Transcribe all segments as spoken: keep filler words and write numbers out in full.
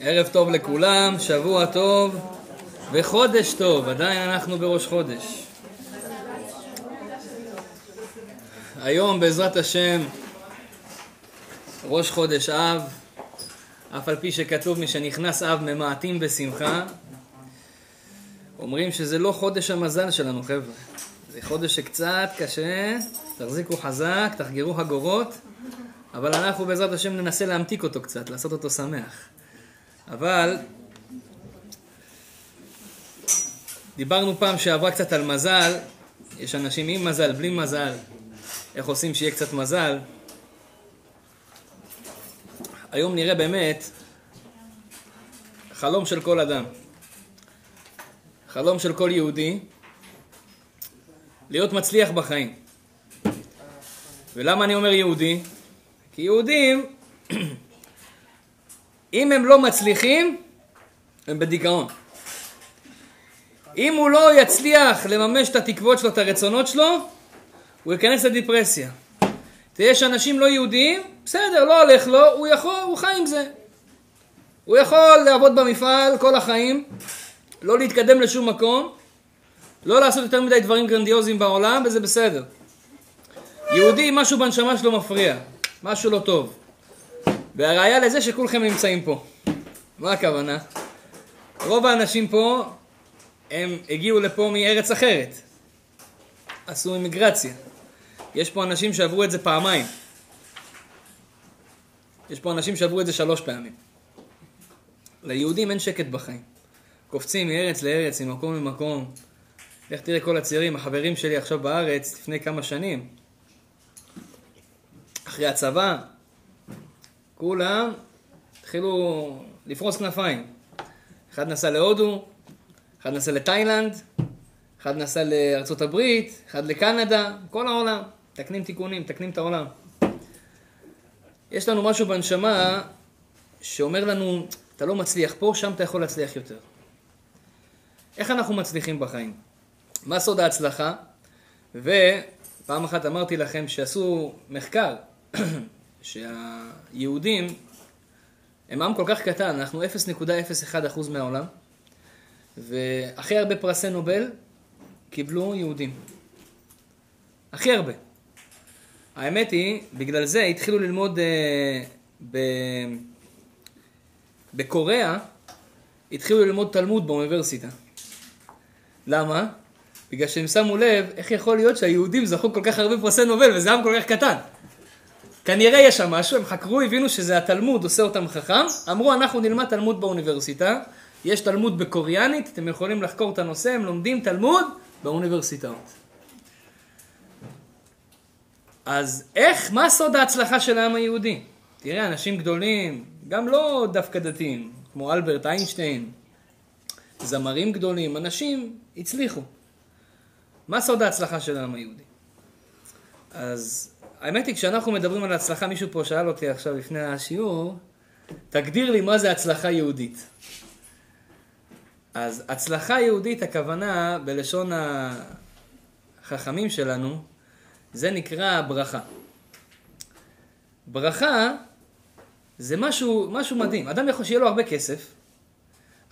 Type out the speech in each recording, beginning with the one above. ערב טוב לכולם, שבוע טוב וחודש טוב, עדיין אנחנו בראש חודש. היום בעזרת השם ראש חודש אב, אף על פי שכתוב מי שנכנס אב ממעטים בשמחה. אומרים שזה לא חודש המזל שלנו חבר'ה, זה חודש שקצת קשה, תחזיקו חזק, תחגרו הגורות, אבל אנחנו בעזרת השם ננסה להמתיק אותו קצת, לעשות אותו שמח. אבל דיברנו פעם שעברה קצת על מזל, יש אנשים עם מזל, בלי מזל, איך עושים שיהיה קצת מזל. היום נראה באמת חלום של כל אדם, חלום של כל יהודי, להיות מצליח בחיים. ולמה אני אומר יהודי? כי יהודים, אם הם לא מצליחים, הם בדיכאון. אם הוא לא יצליח לממש את התקוות שלו, את הרצונות שלו, הוא ייכנס לדיפרסיה. יש אנשים לא יהודים, בסדר, לא הולך לו, הוא, יכול, הוא חי עם זה. הוא יכול לעבוד במפעל כל החיים, לא להתקדם לשום מקום, לא לעשות יותר מדי דברים גרנדיוזיים בעולם, וזה בסדר. יהודי, משהו בנשמה שלו מפריע, משהו לא טוב. והראיה לזה שכולכם נמצאים פה. מה הכוונה? רוב האנשים פה, הם הגיעו לפה מארץ אחרת. עשו אימיגרציה. יש פה אנשים שעברו את זה פעמיים. יש פה אנשים שעברו את זה שלוש פעמים. ליהודים אין שקט בחיים. קופצים מארץ לארץ, ממקום למקום. לך תראה כל הצעירים, החברים שלי עכשיו בארץ, לפני כמה שנים. אחרי הצבא, כולם התחילו לפרוס כנפיים. אחד נסע להודו, אחד נסע לתאילנד, אחד נסע לארצות הברית, אחד לקנדה, כל העולם. תקנים תיקונים, תקנים את העולם. יש לנו משהו בנשמה שאומר לנו, אתה לא מצליח פה, שם אתה יכול להצליח יותר. איך אנחנו מצליחים בחיים? מה סוד ההצלחה? ופעם אחת אמרתי לכם שעשו מחקר, שהיהודים הם עם כל כך קטן, אנחנו אפס נקודה אפס אחת אחוז מהעולם, והכי הרבה פרסי נובל קיבלו יהודים. הכי הרבה. האמת היא, בגלל זה התחילו ללמוד אה, ב... בקוריאה, התחילו ללמוד תלמוד באוניברסיטה. למה? בגלל שהם שמו לב, איך יכול להיות שהיהודים זכו כל כך הרבה פרסי נובל, וזה עם כל כך קטן. כנראה יש שם משהו, הם חקרו, הבינו שזה התלמוד עושה אותם חכם, אמרו אנחנו נלמד תלמוד באוניברסיטה, יש תלמוד בקוריאנית, אתם יכולים לחקור את הנושא, הם לומדים תלמוד באוניברסיטאות. אז איך, מה סוד ההצלחה של העם היהודי? תראה, אנשים גדולים, גם לא דווקא דתיים, כמו אלברט איינשטיין, זמרים גדולים, אנשים הצליחו. מה סוד ההצלחה של העם היהודי? אז האמת היא, כשאנחנו מדברים על הצלחה, מישהו פה שאל אותי עכשיו לפני השיעור, תגדיר לי מה זה הצלחה יהודית. אז הצלחה יהודית, הכוונה בלשון החכמים שלנו, זה נקרא ברכה. ברכה זה משהו, משהו מדהים. אדם יכול שיהיה לו הרבה כסף,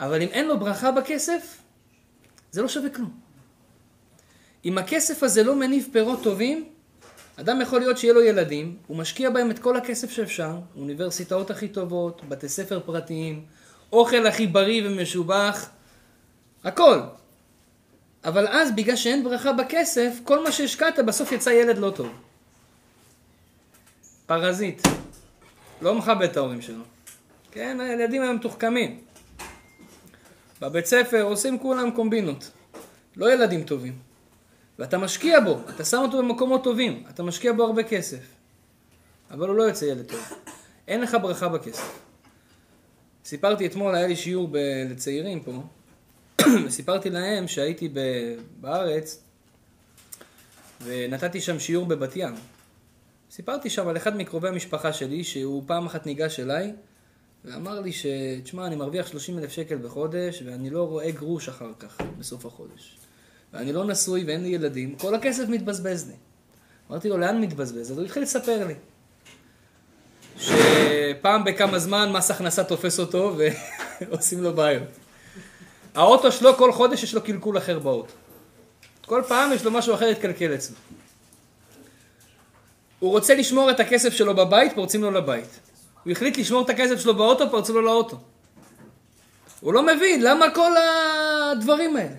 אבל אם אין לו ברכה בכסף, זה לא שווה כלום. אם הכסף הזה לא מניב פירות טובים, אדם יכול להיות שיהיה לו ילדים, הוא משקיע בהם את כל הכסף שאפשר, אוניברסיטאות הכי טובות, בתי ספר פרטיים, אוכל הכי בריא ומשובח, הכל. אבל אז בגלל שאין ברכה בכסף, כל מה שהשקעת בסוף יצא ילד לא טוב. פרזיט. לא מכבד את ההורים שלו. כן, הילדים הם מתוחכמים. בבית ספר עושים כולם קומבינות. לא ילדים טובים. ואתה משקיע בו, אתה שם אותו במקומות טובים, אתה משקיע בו הרבה כסף. אבל הוא לא יוצא ילד טוב. אין לך ברכה בכסף. סיפרתי אתמול, היה לי שיעור ב- לצעירים פה, וסיפרתי להם שהייתי ב- בארץ, ונתתי שם שיעור בבת ים. סיפרתי שם על אחד מקרובי המשפחה שלי, שהוא פעם אחת ניגש אליי, ואמר לי ש... תשמע, אני מרוויח שלושים אלף שקל בחודש, ואני לא רואה גרוש אחר כך, בסוף החודש. ואני לא נשוי ואין לי ילדים, כל הכסף מתבזבז לי. אמרתי לו, לאן מתבזבז? אז הוא התחיל לספר לי. פעם בכמה זמן מס הכנסה תופס אותו ועושים לו בעיות. האוטו שלו כל חודש יש לו קלקול אחר באוטו. כל פעם יש לו משהו אחר להתקלקל עצמו. הוא רוצה לשמור את הכסף שלו בבית, פורצים לו לבית. הוא החליט לשמור את הכסף שלו באוטו, פרצו לו לאוטו. הוא לא מבין, למה כל הדברים האלה?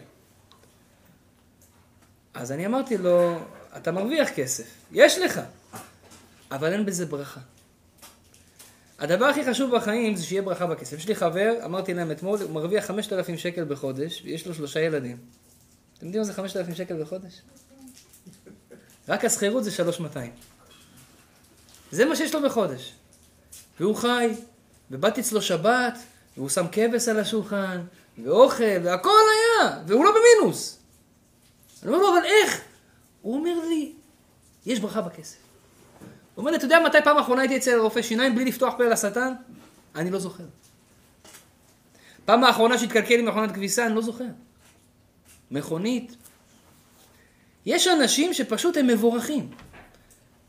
אז אני אמרתי לו, אתה מרוויח כסף, יש לך, אבל אין בזה ברכה. הדבר הכי חשוב בחיים זה שיהיה ברכה בכסף. יש לי חבר, אמרתי להם אתמול, הוא מרוויח חמשת אלפים שקל בחודש, ויש לו שלושה ילדים. אתם יודעים מה זה חמשת אלפים שקל בחודש? רק הסחירות זה שלוש אלף מאתיים. זה מה שיש לו בחודש. והוא חי, ובת אצלו שבת, והוא שם כבש על השולחן, ואוכל, והכל היה, והוא לא במינוס. אני אומר לו, אבל איך? הוא אומר לי, יש ברכה בכסף. הוא אומר לי, אתה יודע מתי פעם האחרונה הייתי אצל רופא שיניים בלי לפתוח פה לשטן? אני לא זוכר. פעם האחרונה שהתקלקל עם מכונת כביסה, אני לא זוכר. מכונית. יש אנשים שפשוט הם מבורכים.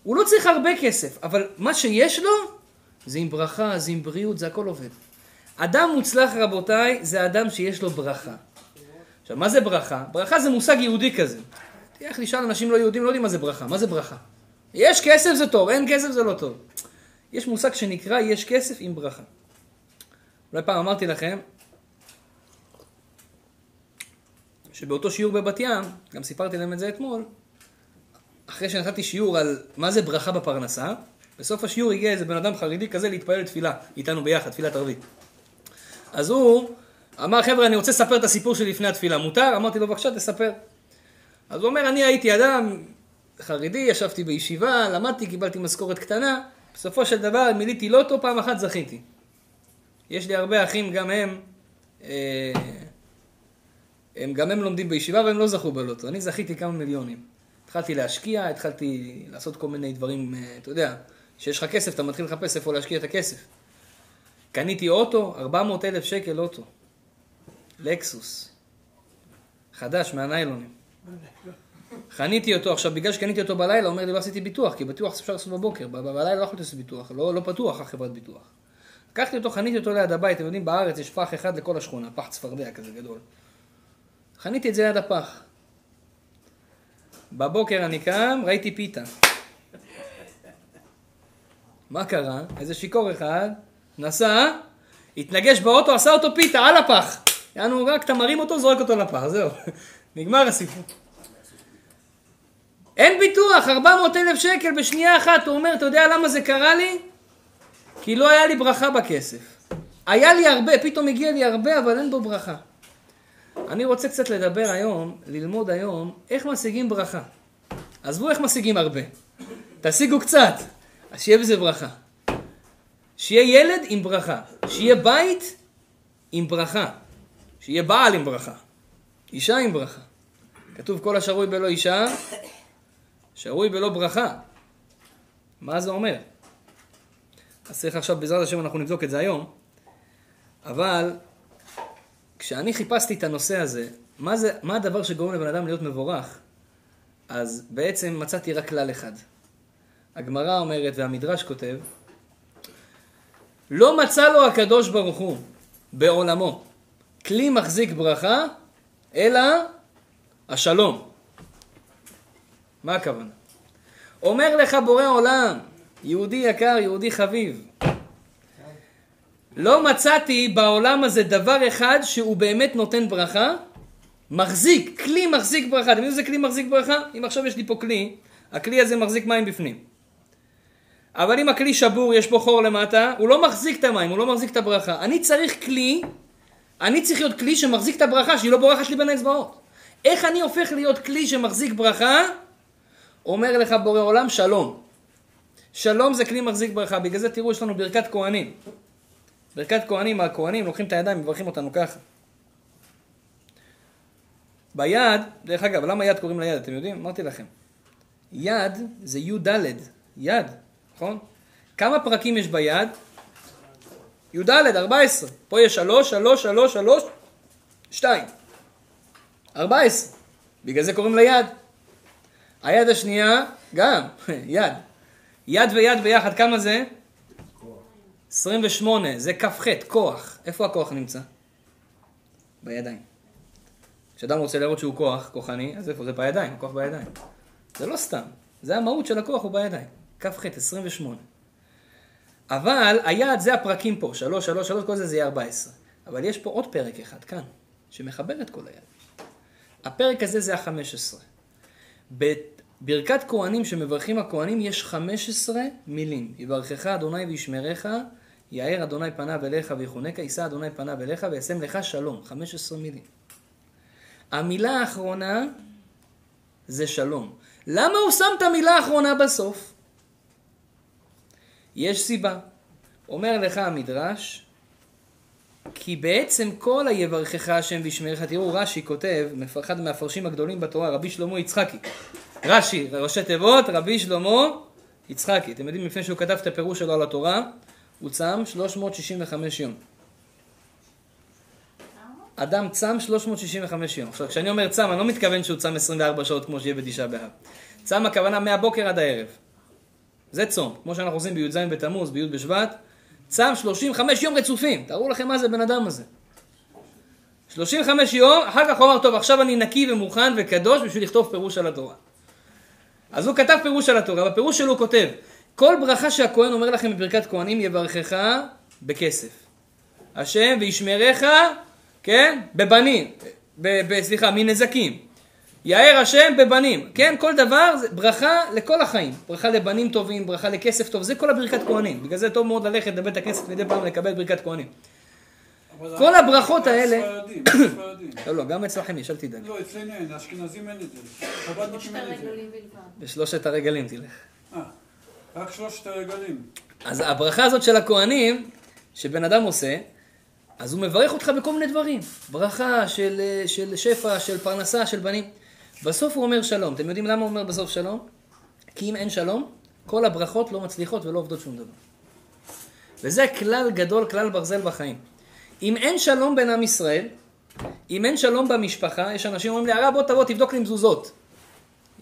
הוא לא צריך הרבה כסף, אבל מה שיש לו, זה עם ברכה, זה עם בריאות, זה הכל עובד. אדם מוצלח, רבותיי, זה אדם שיש לו ברכה. עכשיו, מה זה ברכה? ברכה זה מושג יהודי כזה. תלך לשאול אנשים לא יהודים, לא יודעים מה זה ברכה. מה זה ברכה? יש כסף זה טוב, אין כסף זה לא טוב. יש מושג שנקרא יש כסף עם ברכה. אולי פעם אמרתי לכם, שבאותו שיעור בבת ים, גם סיפרתי להם את זה אתמול, אחרי שנתתי שיעור על מה זה ברכה בפרנסה, בסוף השיעור הגיע איזה בן אדם חרדי כזה להתפעל לתפילה, איתנו ביחד, תפילת ערבית. אז הוא אמר, חבר'ה, אני רוצה לספר את הסיפור שלי לפני התפילה. מותר? אמרתי לו, בבקשה, תספר. אז הוא אומר, אני הייתי אדם חרדי, ישבתי בישיבה, למדתי, קיבלתי משכורת קטנה, בסופו של דבר מיליתי לוטו, פעם אחת זכיתי. יש לי הרבה אחים, גם הם, אה, הם גם הם לומדים בישיבה והם לא זכו בלוטו. אני זכיתי כמה מיליונים. התחלתי להשקיע, התחלתי לעשות כל מיני דברים, אתה יודע, שיש לך כסף, אתה מתחיל לחפש איפה להשקיע את הכסף. קניתי אוטו, ארבע מאות אלף שקל אוטו. לקסוס. חדש, מהניילונים. חניתי אותו, עכשיו בגלל שקניתי אותו בלילה, אומר לי לא עשיתי ביטוח, כי ביטוח אפשר לעשות בבוקר, בלילה לא יכולתי לעשות ביטוח, לא, לא פתוח חברת ביטוח. לקחתי אותו, חניתי אותו ליד הבית, אתם יודעים בארץ יש פח אחד לכל השכונה, פח צפרדע כזה גדול. חניתי את זה ליד הפח. בבוקר אני קם, ראיתי פיתה. מה קרה? איזה שיקור אחד, נסע, התנגש באוטו, עשה אותו פיתה על הפח. יענו, רק אתה מרים אותו, זורק אותו לפח, זהו. נגמר הסיפור. אין ביטוח, ארבע מאות אלף שקל בשנייה אחת. הוא אומר, אתה יודע למה זה קרה לי? כי לא היה לי ברכה בכסף. היה לי הרבה, פתאום הגיע לי הרבה, אבל אין בו ברכה. אני רוצה קצת לדבר היום, ללמוד היום, איך משיגים ברכה. עזבו איך משיגים הרבה. תשיגו קצת, אז שיהיה בזה ברכה. שיהיה ילד עם ברכה. שיהיה בית עם ברכה. שיהיה בעל עם ברכה. אישה עם ברכה. כתוב כל השרוי בלא אישה, שרוי בלא ברכה. מה זה אומר? אז צריך עכשיו בעזרת השם אנחנו נבדוק את זה היום. אבל כשאני חיפשתי את הנושא הזה, מה, זה, מה הדבר שגורם לבן אדם להיות מבורך? אז בעצם מצאתי רק כלל אחד. הגמרא אומרת והמדרש כותב, לא מצא לו הקדוש ברוך הוא בעולמו כלי מחזיק ברכה, אלא השלום. מה הכוונה? אומר לך בורא עולם, יהודי יקר, יהודי חביב, לא מצאתי בעולם הזה דבר אחד שהוא באמת נותן ברכה, מחזיק, כלי מחזיק ברכה. אתם יודעים זה כלי מחזיק ברכה? אם עכשיו יש לי פה כלי, הכלי הזה מחזיק מים בפנים. אבל אם הכלי שבור, יש פה חור למטה, הוא לא מחזיק את המים, הוא לא מחזיק את הברכה. אני צריך כלי, אני צריך להיות כלי שמחזיק את הברכה, שהיא לא בורחת לי בין האצבעות. איך אני הופך להיות כלי שמחזיק ברכה? אומר לך בורא עולם, שלום. שלום זה כלי מחזיק ברכה, בגלל זה תראו, יש לנו ברכת כהנים. ברכת כהנים, הכהנים לוקחים את הידיים, מברכים אותנו ככה. ביד, דרך אגב, למה יד קוראים ליד? אתם יודעים? אמרתי לכם. יד זה י' ד' יד, נכון? כמה פרקים יש ביד? י' ד' ארבע עשרה. פה יש שלוש, שלוש, שלוש, שלוש, שתיים. ארבע עשרה. בגלל זה קוראים ליד. היד השנייה, גם, יד. יד ויד ביחד, כמה זה? עשרים ושמונה, זה כף ח', כוח. איפה הכוח נמצא? בידיים. כשאדם רוצה לראות שהוא כוח, כוחני, אז איפה? זה בידיים, הכוח בידיים. זה לא סתם. זה המהות של הכוח, הוא בידיים. כף ח', עשרים ושמונה. אבל היעד זה הפרקים פה, שלוש, שלוש, שלוש, כל זה זה יהיה ארבע עשרה. אבל יש פה עוד פרק אחד, כאן, שמחבר את כל היעד. הפרק הזה זה ה-חמש עשרה. בברכת כהנים שמברכים הכהנים יש חמש עשרה מילים. יברכך אדוני וישמרך, יאר אדוני פניו אליך ויחונקה, יישא אדוני פניו אליך וישם לך שלום. חמש עשרה מילים. המילה האחרונה זה שלום. למה הוא שם את המילה האחרונה בסוף? יש סיבה. אומר לך המדרש, כי בעצם כל היברכך השם וישמרך, תראו רש"י כותב, אחד מהפרשים הגדולים בתורה, רבי שלמה יצחקי. רש"י, ראשי תיבות, רבי שלמה יצחקי. אתם יודעים, לפני שהוא כתב את הפירוש שלו על התורה, הוא צם שלוש מאות שישים וחמישה יום. אדם צם שלוש מאות שישים וחמישה יום. עכשיו, כשאני אומר צם, אני לא מתכוון שהוא צם עשרים וארבע שעות כמו שיהיה בתשעה באב. צם הכוונה מהבוקר עד הערב. זה צום, כמו שאנחנו עושים בי"ז בתמוז, בי"ד בשבט, צם שלושים וחמישה יום רצופים. תראו לכם מה זה בן אדם הזה. שלושים וחמישה יום, אחר כך הוא אמר, טוב, עכשיו אני נקי ומוכן וקדוש בשביל לכתוב פירוש על התורה. אז הוא כתב פירוש על התורה, בפירוש שלו הוא כותב, כל ברכה שהכהן אומר לכם בברכת כהנים, יברכך בכסף. השם וישמרך, כן, בבנים, סליחה, מנזקים. יאר השם בבנים, כן, כל דבר זה ברכה לכל החיים, ברכה לבנים טובים, ברכה לכסף טוב, זה כל הברכת כהנים, בגלל זה טוב מאוד ללכת לבית הכנסת מדי פעם לקבל ברכת כהנים. כל הברכות האלה, לא לא, גם אצלכם יש, אל תדאג. לא, אצלנו אין, אשכנזים אין את זה, חב"דניקים אין את זה. בשלושת הרגלים תלך. אה, רק שלושת הרגלים. אז הברכה הזאת של הכהנים, שבן אדם עושה, אז הוא מברך אותך בכל מיני דברים, ברכה של, של שפע, של פרנסה, של בנים. בסוף הוא אומר שלום. אתם יודעים למה הוא אומר בסוף שלום? כי אם אין שלום, כל הברכות לא מצליחות ולא עובדות שום דבר. וזה כלל גדול, כלל ברזל בחיים. אם אין שלום בין עם ישראל, אם אין שלום במשפחה, יש אנשים אומרים לי, הרב, בוא תבוא, תבדוק לי מזוזות.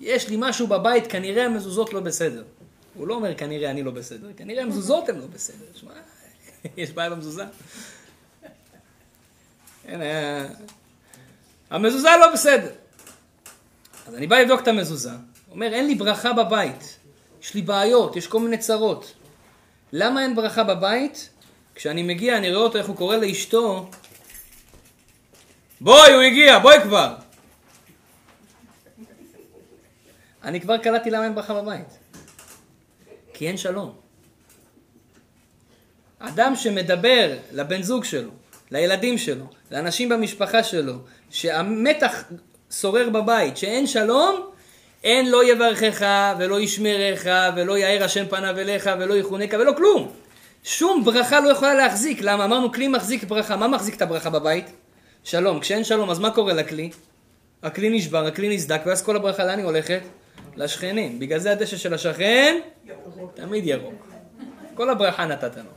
יש לי משהו בבית, כנראה המזוזות לא בסדר. הוא לא אומר, כנראה אני לא בסדר, כנראה המזוזות הן לא בסדר. שמה? יש בעיה במזוזה? אין, היה... המזוזה לא בסדר. אז אני בא לבדוק את המזוזה, אומר, אין לי ברכה בבית, יש לי בעיות, יש כל מיני צרות. למה אין ברכה בבית? כשאני מגיע, אני רואה אותו איך הוא קורא לאשתו, בואי, הוא הגיע, בואי כבר. אני כבר קלטתי למה אין ברכה בבית. כי אין שלום. אדם שמדבר לבן זוג שלו, לילדים שלו, לאנשים במשפחה שלו, שהמתח שורר בבית, שאין שלום, אין לא יברכך ולא ישמרך ולא יאר השם פניו אליך ולא יחונקה ולא כלום. שום ברכה לא יכולה להחזיק. למה? אמרנו כלי מחזיק ברכה. מה מחזיק את הברכה בבית? שלום. כשאין שלום, אז מה קורה לכלי? הכלי נשבר, הכלי נסדק, ואז כל הברכה לאן היא הולכת? לשכנים. בגלל זה הדשא של השכן תמיד ירוק. כל הברכה נתתנו.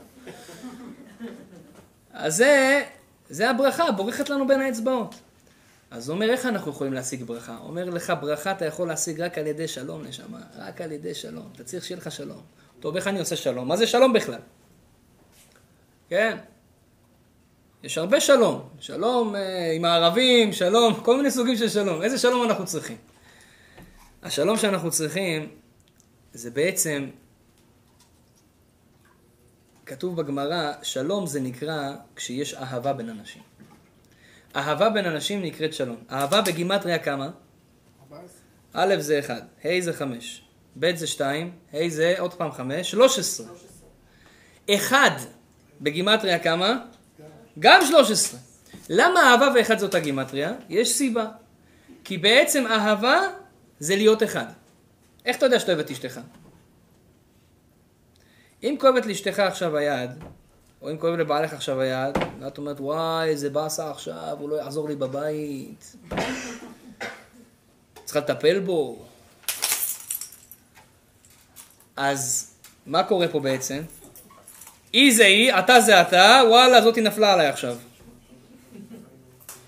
אז זה, זה הברכה, בורחת לנו בין האצבעות. אז הוא אומר, איך אנחנו יכולים להשיג ברכה? הוא אומר לך, ברכה אתה יכול להשיג רק על ידי שלום, נשמה. רק על ידי שלום. אתה צריך שיהיה לך שלום. טוב, איך אני עושה שלום? מה זה שלום בכלל? כן. יש הרבה שלום. שלום אה, עם הערבים, שלום, כל מיני סוגים של שלום. איזה שלום אנחנו צריכים? השלום שאנחנו צריכים, זה בעצם... כתוב בגמרא, שלום זה נקרא כשיש אהבה בין אנשים. אהבה בין אנשים נקראת שלום. אהבה בגימטריה כמה? א' זה אחד, ה' זה חמש, ב' זה שתיים, ה' זה עוד פעם חמש, שלוש עשרה. אחד בגימטריה כמה? גם שלוש עשרה. למה אהבה ואחד זאת הגימטריה? יש סיבה. כי בעצם אהבה זה להיות אחד. איך אתה יודע שאתה אוהב את אשתך? אם כואבת לאשתך עכשיו היד, או אם כואבת לבעלך עכשיו היד, ואת אומרת, וואי, איזה באסה עכשיו, הוא לא יעזור לי בבית. צריכה לטפל בו. אז מה קורה פה בעצם? היא זה היא, אתה זה אתה, וואלה, זאת היא נפלה עליי עכשיו.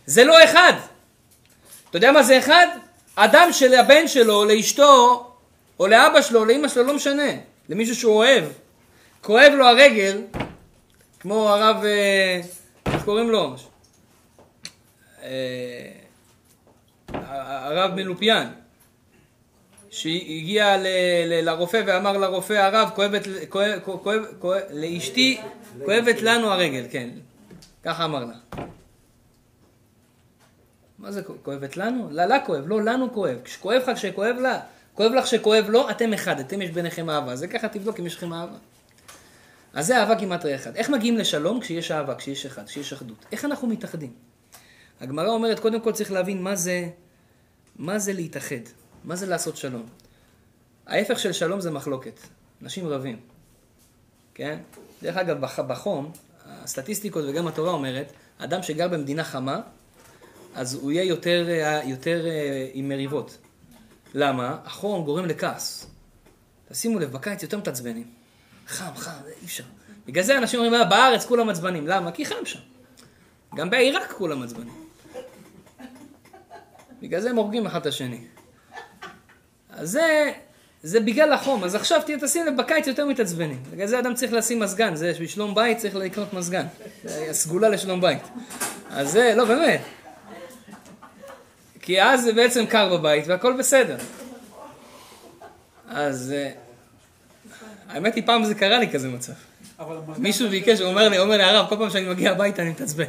זה לא אחד. אתה יודע מה זה אחד? אדם שלבן שלו, לאשתו, או לאבא שלו, לאמא שלו, לא משנה. למישהו שהוא אוהב. כואב לו הרגל, כמו הרב, איך קוראים לו? הרב מלופיאן, שהגיע לרופא ואמר לרופא, הרב, לאשתי כואבת לנו הרגל, כן, ככה אמר לה. מה זה כואבת לנו? לא, לא כואב, לא, לנו כואב. כשכואב לך, כשכואב לה, כואב לך, כשכואב לו, אתם אחד, אתם יש ביניכם אהבה. זה ככה תבדוק אם יש לכם אהבה. אז זה אהבה כמעט אחד. איך מגיעים לשלום כשיש אהבה, כשיש אחד, כשיש אחדות? איך אנחנו מתאחדים? הגמרא אומרת, קודם כל צריך להבין מה זה, מה זה להתאחד, מה זה לעשות שלום. ההפך של שלום זה מחלוקת. אנשים רבים, כן? דרך אגב, בחום, הסטטיסטיקות וגם התורה אומרת, אדם שגר במדינה חמה, אז הוא יהיה יותר, יותר עם מריבות. למה? החום גורם לכעס. תשימו לב, בקיץ יותר מתעצבנים. חם, חם, אי אפשר. בגלל זה אנשים אומרים, בארץ כולם עצבנים. למה? כי חם שם. גם בעיראק כולם עצבנים. בגלל זה הם הורגים אחד את השני. אז זה, זה בגלל החום. אז עכשיו תשים לב, בקיץ יותר מתעצבנים. בגלל זה אדם צריך לשים מזגן. זה בשלום בית צריך לקנות מזגן. זה הסגולה לשלום בית. אז זה, לא, באמת. כי אז זה בעצם קר בבית, והכל בסדר. אז האמת היא, פעם זה קרה לי כזה מצב. מישהו ביקש, הוא אומר לי, אומר לי, הרב, כל פעם שאני מגיע הביתה אני מתעצבן.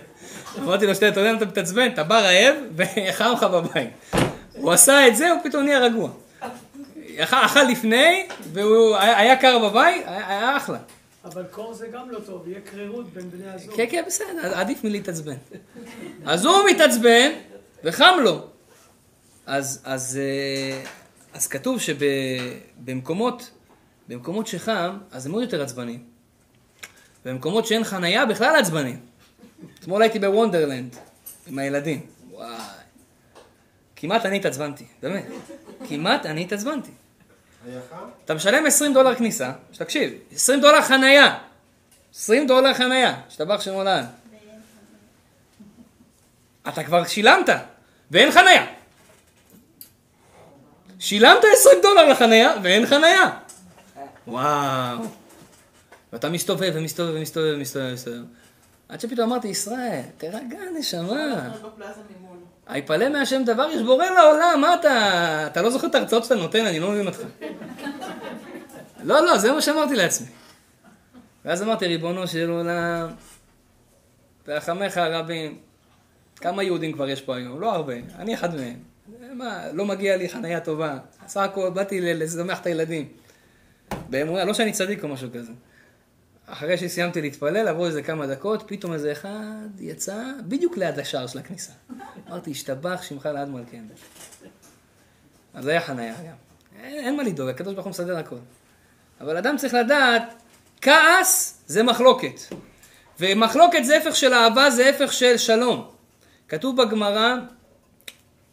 אמרתי לו, שאתה יודע, אתה מתעצבן, אתה בא רעב, וחם לך בבית. הוא עשה את זה, הוא פתאום נהיה רגוע. אכל לפני, והוא היה קר בבית, היה אחלה. אבל קור זה גם לא טוב, יהיה קרירות בין בני הזוג. כן, כן, בסדר, עדיף מלהתעצבן. אז הוא מתעצבן, וחם לו. אז, אז, אז כתוב שבמקומות, במקומות שחם, אז הם מאוד יותר עצבנים. במקומות שאין חנייה, בכלל עצבנים. אתמול הייתי בוונדרלנד, עם הילדים. וואי. כמעט אני התעצבנתי, באמת. כמעט אני התעצבנתי. היה חם? אתה משלם עשרים דולר כניסה, שתקשיב, עשרים דולר חנייה. עשרים דולר חנייה, שתבח שמולן. אתה כבר שילמת, ואין חנייה. שילמת עשרים דולר לחניה, ואין חניה. וואו. ואתה מסתובב ומסתובב ומסתובב ומסתובב. עד שפתאום אמרתי, ישראל, תרגע, נשמה. היפלא מהשם דבר, יש בורא לעולם, מה אתה? אתה לא זוכר את ההרצאות שאתה נותן, אני לא מבין אותך. לא, לא, זה מה שאמרתי לעצמי. ואז אמרתי, ריבונו של עולם, תרחמך הרבים, כמה יהודים כבר יש פה היום? לא הרבה, אני אחד מהם. מה, לא מגיע לי חנייה טובה. סך הכל באתי לזמח את הילדים. באמונה, לא שאני צדיק או משהו כזה. אחרי שסיימתי להתפלל, עברו איזה כמה דקות, פתאום איזה אחד יצא בדיוק ליד השער של הכניסה. אמרתי, השתבח שמך לעד מלכנו. אז היה חנייה גם. אין מה לדאוג, הקדוש ברוך הוא מסדר הכל. אבל אדם צריך לדעת, כעס זה מחלוקת. ומחלוקת זה הפך של אהבה, זה הפך של שלום. כתוב בגמרא,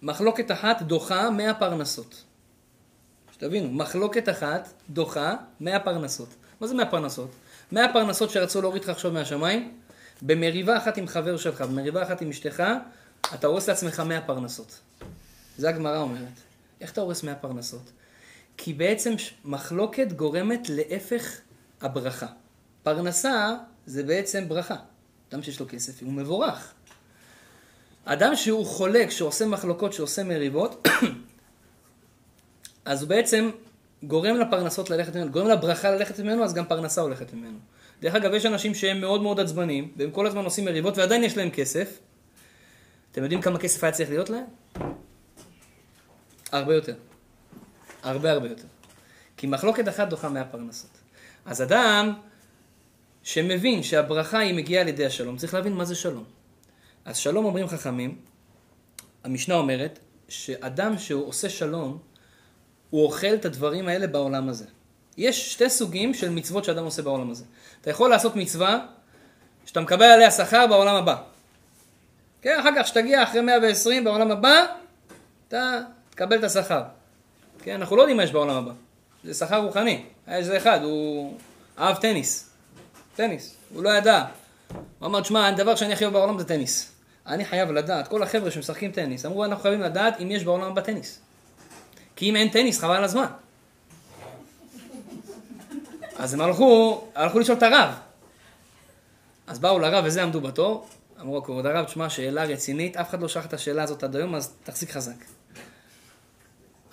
מחלוקת אחת דוחה מאה פרנסות. שתבינו, מחלוקת אחת דוחה מאה פרנסות. מה זה מאה פרנסות? מאה פרנסות שרצו להוריד לך עכשיו מהשמיים, במריבה אחת עם חבר שלך, במריבה אחת עם אשתך, אתה הורס לעצמך מאה פרנסות. זה הגמרא אומרת. איך אתה הורס מאה פרנסות? כי בעצם מחלוקת גורמת להפך הברכה. פרנסה זה בעצם ברכה. אדם שיש לו כסף, הוא מבורך. אדם שהוא חולק, שעושה מחלוקות, שעושה מריבות, אז הוא בעצם גורם לפרנסות ללכת ממנו, גורם לברכה ללכת ממנו, אז גם פרנסה הולכת ממנו. דרך אגב, יש אנשים שהם מאוד מאוד עצבנים, והם כל הזמן עושים מריבות, ועדיין יש להם כסף. אתם יודעים כמה כסף היה צריך להיות להם? הרבה יותר. הרבה הרבה יותר. כי מחלוקת אחת דוחה מהפרנסות. אז אדם שמבין שהברכה היא מגיעה לידי השלום, צריך להבין מה זה שלום. אז שלום אומרים חכמים, המשנה אומרת, שאדם שהוא עושה שלום, הוא אוכל את הדברים האלה בעולם הזה. יש שתי סוגים של מצוות שאדם עושה בעולם הזה. אתה יכול לעשות מצווה, שאתה מקבל עליה שכר בעולם הבא. כן, אחר כך שתגיע אחרי מאה ועשרים בעולם הבא, אתה תקבל את השכר. כן, אנחנו לא יודעים מה יש בעולם הבא. זה שכר רוחני. יש זה אחד, הוא אהב טניס. טניס, הוא לא ידע. הוא אמר, תשמע, הדבר שאני הכי אוהב בעולם זה טניס. אני חייב לדעת, כל החבר'ה שמשחקים טניס, אמרו, אנחנו חייבים לדעת אם יש בעולם הבא טניס. כי אם אין טניס, חבל על הזמן. אז הם הלכו, הלכו לשאול את הרב. אז באו לרב וזה עמדו בתור, אמרו, כבוד הרב, תשמע, שאלה רצינית, אף אחד לא שכח את השאלה הזאת עד היום, אז תחזיק חזק.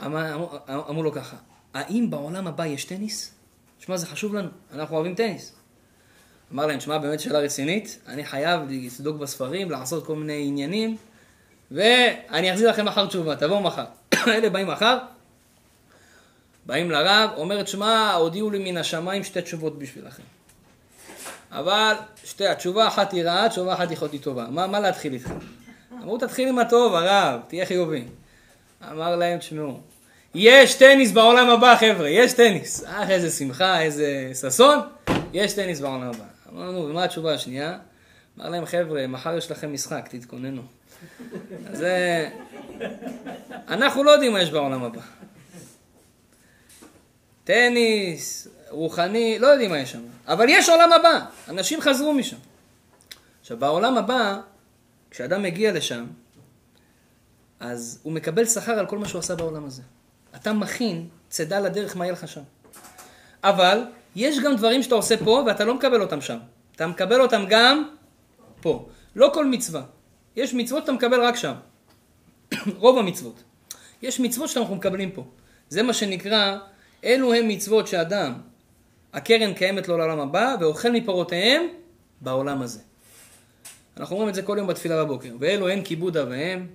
אמרו לו ככה, האם בעולם הבא יש טניס? תשמע, זה חשוב לנו, אנחנו אוהבים טניס. אמר להם, תשמע, באמת שאלה רצינית, אני חייב לצדוק בספרים, לעשות כל מיני עניינים, ואני אחזיר לכם מחר תשובה, תבואו מחר. אלה באים מחר, באים לרב, אומר, תשמע, הודיעו לי מן השמיים שתי תשובות בשבילכם. אבל שתי, התשובה אחת היא רעה, תשובה אחת היא חוטי טובה. מה, מה להתחיל איתך? אמרו, תתחיל עם הטוב, הרב, תהיה חיובי. אמר להם, תשמעו, יש טניס בעולם הבא, חבר'ה, יש טניס. אך, איזה שמחה, איזה ססון, יש טניס בעולם הבא. אמרנו, ומה התשובה השנייה? אמר להם, חבר'ה, מחר יש לכם משחק, תתכוננו. אז אנחנו לא יודעים מה יש בעולם הבא. טניס, רוחני, לא יודעים מה יש שם. אבל יש עולם הבא, אנשים חזרו משם. עכשיו, בעולם הבא, כשאדם מגיע לשם, אז הוא מקבל שכר על כל מה שהוא עשה בעולם הזה. אתה מכין, צדע לדרך מה יהיה לך שם. אבל יש גם דברים שאתה עושה פה ואתה לא מקבל אותם שם. אתה מקבל אותם גם פה. לא כל מצווה. יש מצוות שאתה מקבל רק שם. רוב המצוות. יש מצוות שאנחנו מקבלים פה. זה מה שנקרא, אלו הם מצוות שאדם, הקרן קיימת לו לעולם הבא, ואוכל מפרותיהם בעולם הזה. אנחנו אומרים את זה כל יום בתפילה בבוקר. ואלו הם כיבוד אביהם,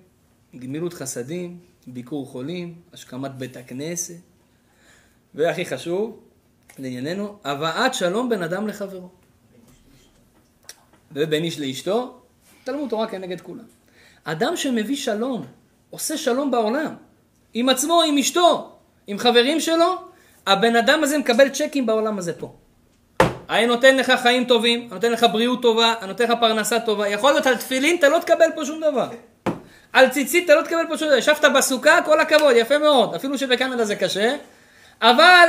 גמילות חסדים, ביקור חולים, השכמת בית הכנסת, והכי חשוב, לענייננו, הבאת שלום בין אדם לחברו. ובין איש לאשתו, תלמוד תורה כנגד כולם. אדם שמביא שלום, עושה שלום בעולם, עם עצמו, עם אשתו, עם חברים שלו, הבן אדם הזה מקבל צ'קים בעולם הזה פה. אני נותן לך חיים טובים, אני נותן לך בריאות טובה, אני נותן לך פרנסה טובה, יכול להיות על תפילין, אתה לא תקבל פה שום דבר. על ציצית אתה לא תקבל פה שום דבר, ישבת בסוכה, כל הכבוד, יפה מאוד, אפילו שבקנדה זה קשה, אבל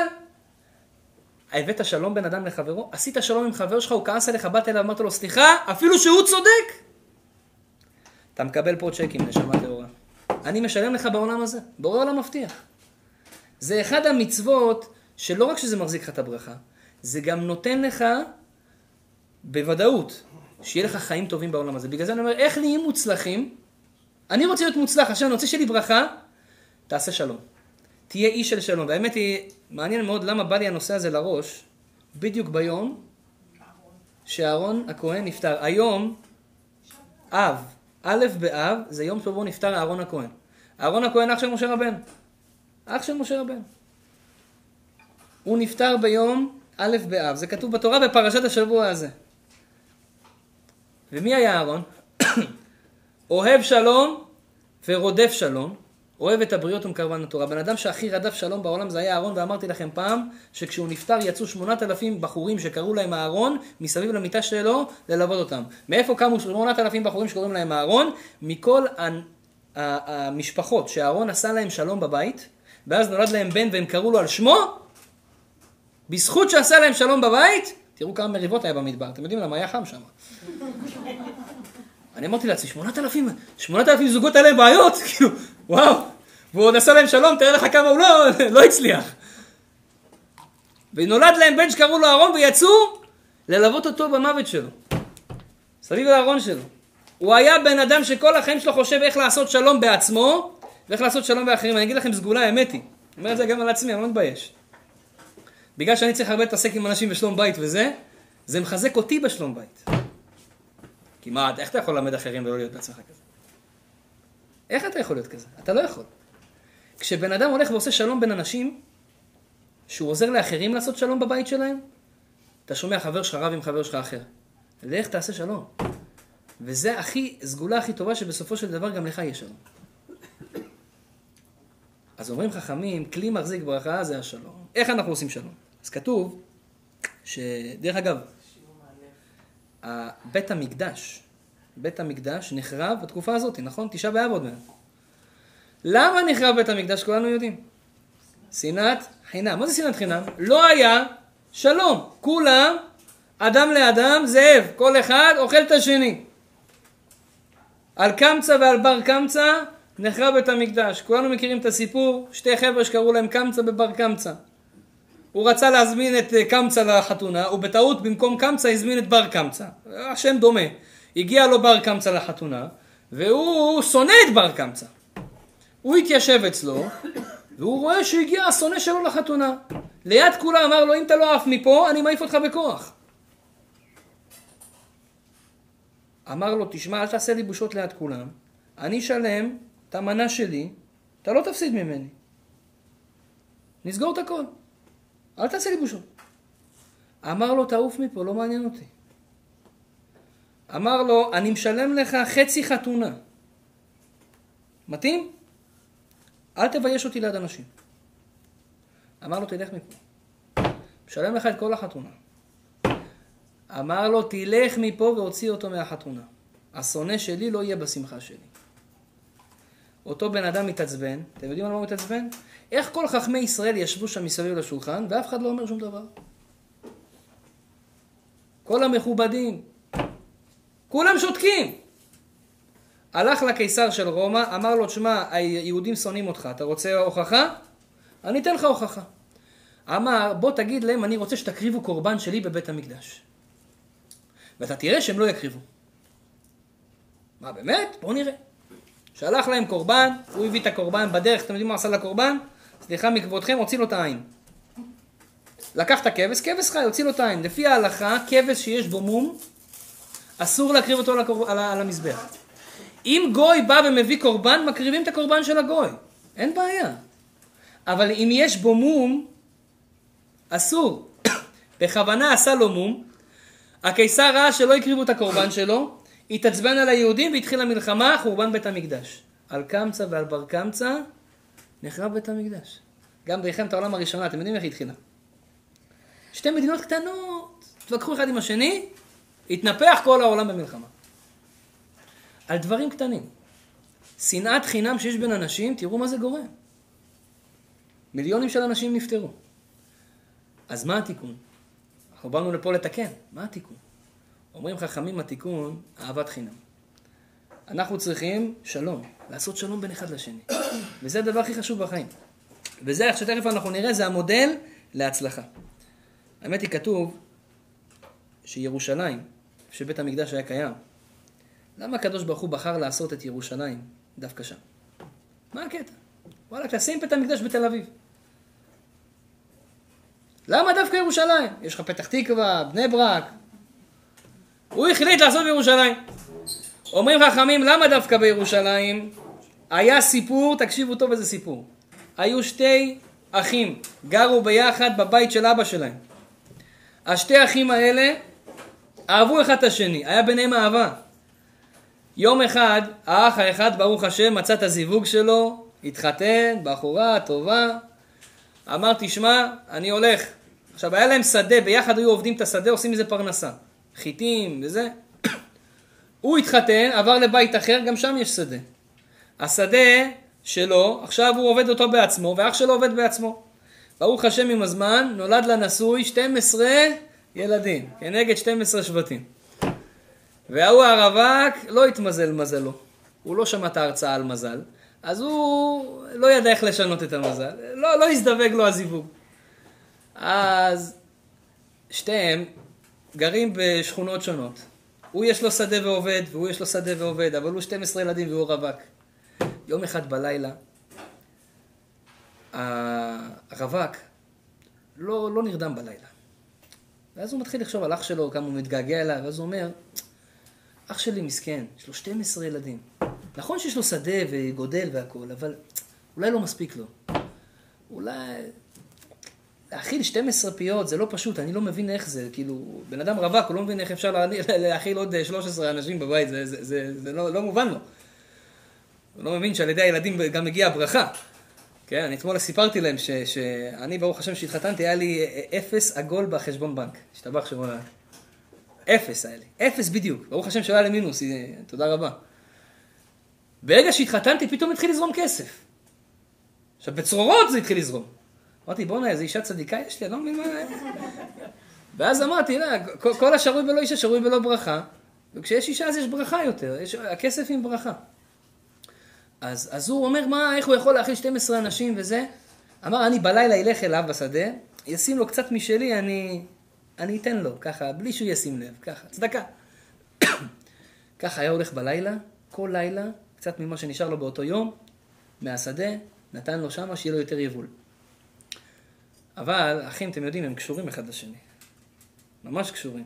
הבאת שלום בין אדם לחברו, עשית שלום עם חבר שלך, הוא כעס עליך, באת אליו, אמרת לו סליחה, אפילו שהוא צודק. אתה מקבל פה צ'קים, נשמה טהורה. אני משלם לך בעולם הזה, בורא עולם מבטיח. זה אחד המצוות שלא רק שזה מחזיק לך את הברכה, זה גם נותן לך בוודאות שיהיה לך חיים טובים בעולם הזה. בגלל זה אני אומר, איך נהיים מוצלחים? אני רוצה להיות מוצלח, עכשיו אני רוצה שיהיה לי ברכה, תעשה שלום. תהיה איש של שלום. והאמת היא, מעניין מאוד למה בא לי הנושא הזה לראש, בדיוק ביום שאהרון הכהן נפטר. היום, אב, א' באב, זה יום שבו נפטר אהרון הכהן. אהרון הכהן אח של משה רבן. אח של משה רבן. הוא נפטר ביום א' באב. זה כתוב בתורה בפרשת השבוע הזה. ומי היה אהרון? אוהב שלום ורודף שלום. אוהב את הבריות ומקרבן התורה. בן אדם שהכי רדף שלום בעולם זה היה אהרון, ואמרתי לכם פעם שכשהוא נפטר יצאו שמונת אלפים בחורים שקראו להם אהרון מסביב למיטה שלו ללוות אותם. מאיפה קמו שמונת אלפים בחורים שקוראים להם אהרון? מכל המשפחות שאהרון עשה להם שלום בבית, ואז נולד להם בן והם קראו לו על שמו, בזכות שעשה להם שלום בבית. תראו כמה מריבות היה במדבר, אתם יודעים למה היה חם שם. אני אמרתי לעצמי, שמונת אלפים, שמונת אלפים זוגות עליהם בעיות, כאילו, וואו, והוא עוד עשה להם שלום, תראה לך כמה הוא לא, לא הצליח. ונולד להם בן שקראו לו אהרון, ויצאו ללוות אותו במוות שלו, סביב לאהרון שלו. הוא היה בן אדם שכל החיים שלו חושב איך לעשות שלום בעצמו, ואיך לעשות שלום באחרים. אני אגיד לכם סגולה, האמת היא, אני אומר את זה גם על עצמי, אני לא מתבייש. בגלל שאני צריך הרבה להתעסק עם אנשים בשלום בית וזה, זה מחזק אותי בשלום בית. כי מה, איך אתה יכול ללמד אחרים ולא להיות בעצמך כזה? איך אתה יכול להיות כזה? אתה לא יכול. כשבן אדם הולך ועושה שלום בין אנשים, שהוא עוזר לאחרים לעשות שלום בבית שלהם, אתה שומע חבר שלך רב עם חבר שלך אחר. לך תעשה שלום. וזה הכי, סגולה הכי טובה שבסופו של דבר גם לך יהיה שלום. אז אומרים חכמים, כלי מחזיק ברכה זה השלום. איך אנחנו עושים שלום? אז כתוב, שדרך אגב, בית המקדש, בית המקדש נחרב בתקופה הזאת, נכון? תשעה באב עוד מעט. למה נחרב בית המקדש? כולנו יודעים. שנאת חינם. מה זה שנאת חינם? לא היה שלום. כולם, אדם לאדם, זאב. כל אחד אוכל את השני. על קמצא ועל בר קמצא נחרב בית המקדש. כולנו מכירים את הסיפור, שתי חבר'ה שקראו להם קמצא בבר קמצא. הוא רצה להזמין את קמצא לחתונה, ובטעות במקום קמצא הזמין את בר קמצא. השם דומה. הגיע לו בר קמצא לחתונה, והוא שונא את בר קמצא. הוא התיישב אצלו, והוא רואה שהגיע השונא שלו לחתונה. ליד כולה אמר לו, אם אתה לא עף מפה, אני מעיף אותך בכוח. אמר לו, תשמע, אל תעשה לי בושות ליד כולם. אני שלם את המנה שלי, אתה לא תפסיד ממני. נסגור את הכל. אל תעשה לי בושות. אמר לו, תעוף מפה, לא מעניין אותי. אמר לו, אני משלם לך חצי חתונה. מתאים? אל תבייש אותי ליד אנשים. אמר לו, תלך מפה. משלם לך את כל החתונה. אמר לו, תלך מפה והוציא אותו מהחתונה. השונא שלי לא יהיה בשמחה שלי. אותו בן אדם מתעצבן. אתם יודעים על מה הוא מתעצבן? איך כל חכמי ישראל ישבו שם מסביב לשולחן, ואף אחד לא אומר שום דבר? כל המכובדים. כולם שותקים. הלך לקיסר של רומא, אמר לו, תשמע, היהודים שונאים אותך, אתה רוצה הוכחה? אני אתן לך הוכחה. אמר, בוא תגיד להם, אני רוצה שתקריבו קורבן שלי בבית המקדש. ואתה תראה שהם לא יקריבו. מה, באמת? בוא נראה. שלח להם קורבן, הוא הביא את הקורבן בדרך, אתם יודעים מה עשה לקורבן? סליחה מכבודכם, הוציא לו את העין. לקח את הכבש, כבש חי, הוציא לו את העין. לפי ההלכה, כבש שיש בו מום, אסור להקריב אותו על, הקור... על, על המזבח. אם גוי בא ומביא קורבן, מקריבים את הקורבן של הגוי. אין בעיה. אבל אם יש בו מום, אסור. בכוונה עשה לו מום, הקיסר ראה שלא יקריבו את הקורבן שלו, התעצבן על היהודים והתחילה מלחמה, חורבן בית המקדש. על קמצא ועל בר קמצא, נחרב בית המקדש. גם במלחמת העולם הראשונה, אתם יודעים איך היא התחילה? שתי מדינות קטנות, תתווכחו אחד עם השני, התנפח כל העולם במלחמה. על דברים קטנים. שנאת חינם שיש בין אנשים, תראו מה זה גורם. מיליונים של אנשים נפטרו. אז מה התיקון? אנחנו באנו לפה לתקן. מה התיקון? אומרים חכמים, התיקון, אהבת חינם. אנחנו צריכים שלום, לעשות שלום בין אחד לשני. וזה הדבר הכי חשוב בחיים. וזה, איך שתכף אנחנו נראה, זה המודל להצלחה. האמת היא כתוב שירושלים, שבית המקדש היה קיים, למה הקדוש ברוך הוא בחר לעשות את ירושלים דווקא שם? מה הקטע? וואלה, תשים בית המקדש בתל אביב. למה דווקא ירושלים? יש לך פתח תקווה, בני ברק. הוא החליט לעשות בירושלים. אומרים חכמים, למה דווקא בירושלים? היה סיפור, תקשיבו טוב איזה סיפור. היו שתי אחים, גרו ביחד בבית של אבא שלהם. השתי האחים האלה אהבו אחד את השני, היה ביניהם אהבה. יום אחד, האח האחד, ברוך השם, מצא את הזיווג שלו, התחתן, בחורה, טובה. אמר, תשמע, אני הולך. עכשיו, היה להם שדה, ביחד היו עובדים את השדה, עושים איזה פרנסה. חיטים וזה. הוא התחתן, עבר לבית אחר, גם שם יש שדה. השדה שלו, עכשיו הוא עובד אותו בעצמו, ואח שלו עובד בעצמו. ברוך השם, עם הזמן, נולד לנשוי שנים עשר ילדים, כנגד שנים עשר שבטים. והוא הרווק לא התמזל מזלו. הוא לא שמע את ההרצאה על מזל, אז הוא לא ידע איך לשנות את המזל. לא, לא הזדבק לו הזיווג. אז שתיהם גרים בשכונות שונות. הוא יש לו שדה ועובד, והוא יש לו שדה ועובד, אבל הוא שנים עשר ילדים והוא רווק. יום אחד בלילה, הרווק לא, לא נרדם בלילה. ואז הוא מתחיל לחשוב על אח שלו, כמה הוא מתגעגע אליו, ואז הוא אומר, אח שלי מסכן, יש לו שנים עשר ילדים. נכון שיש לו שדה וגודל והכל, אבל אולי לא מספיק לו. אולי להאכיל שתים עשרה פיות זה לא פשוט, אני לא מבין איך זה. כאילו, בן אדם רווק, הוא לא מבין איך אפשר להאכיל עוד שלוש עשרה אנשים בבית, זה, זה, זה, זה לא, לא מובן לו. הוא לא מבין שעל ידי הילדים גם הגיעה הברכה. כן, אני אתמול סיפרתי להם ש, שאני, ברוך השם שהתחתנתי, היה לי אפס עגול בחשבון בנק. השתבח שמו לה. אפס היה לי. אפס בדיוק. ברוך השם שלא היה לי מינוס, תודה רבה. ברגע שהתחתנתי, פתאום התחיל לזרום כסף. עכשיו, בצרורות זה התחיל לזרום. אמרתי, בוא נה, איזו אישה צדיקה יש לי, אני לא מבין מה... ואז אמרתי, לא, כל השרוי בלא אישה, שרוי בלא ברכה. וכשיש אישה, אז יש ברכה יותר. יש... הכסף עם ברכה. אז, אז הוא אומר, מה, איך הוא יכול להכיל שנים עשר אנשים וזה? אמר, אני בלילה אלך אליו בשדה, ישים לו קצת משלי, אני, אני אתן לו, ככה, בלי שהוא ישים לב, ככה, צדקה. ככה היה הולך בלילה, כל לילה, קצת ממה שנשאר לו באותו יום, מהשדה, נתן לו שמה שיהיה לו יותר יבול. אבל, אחים, אתם יודעים, הם קשורים אחד לשני. ממש קשורים.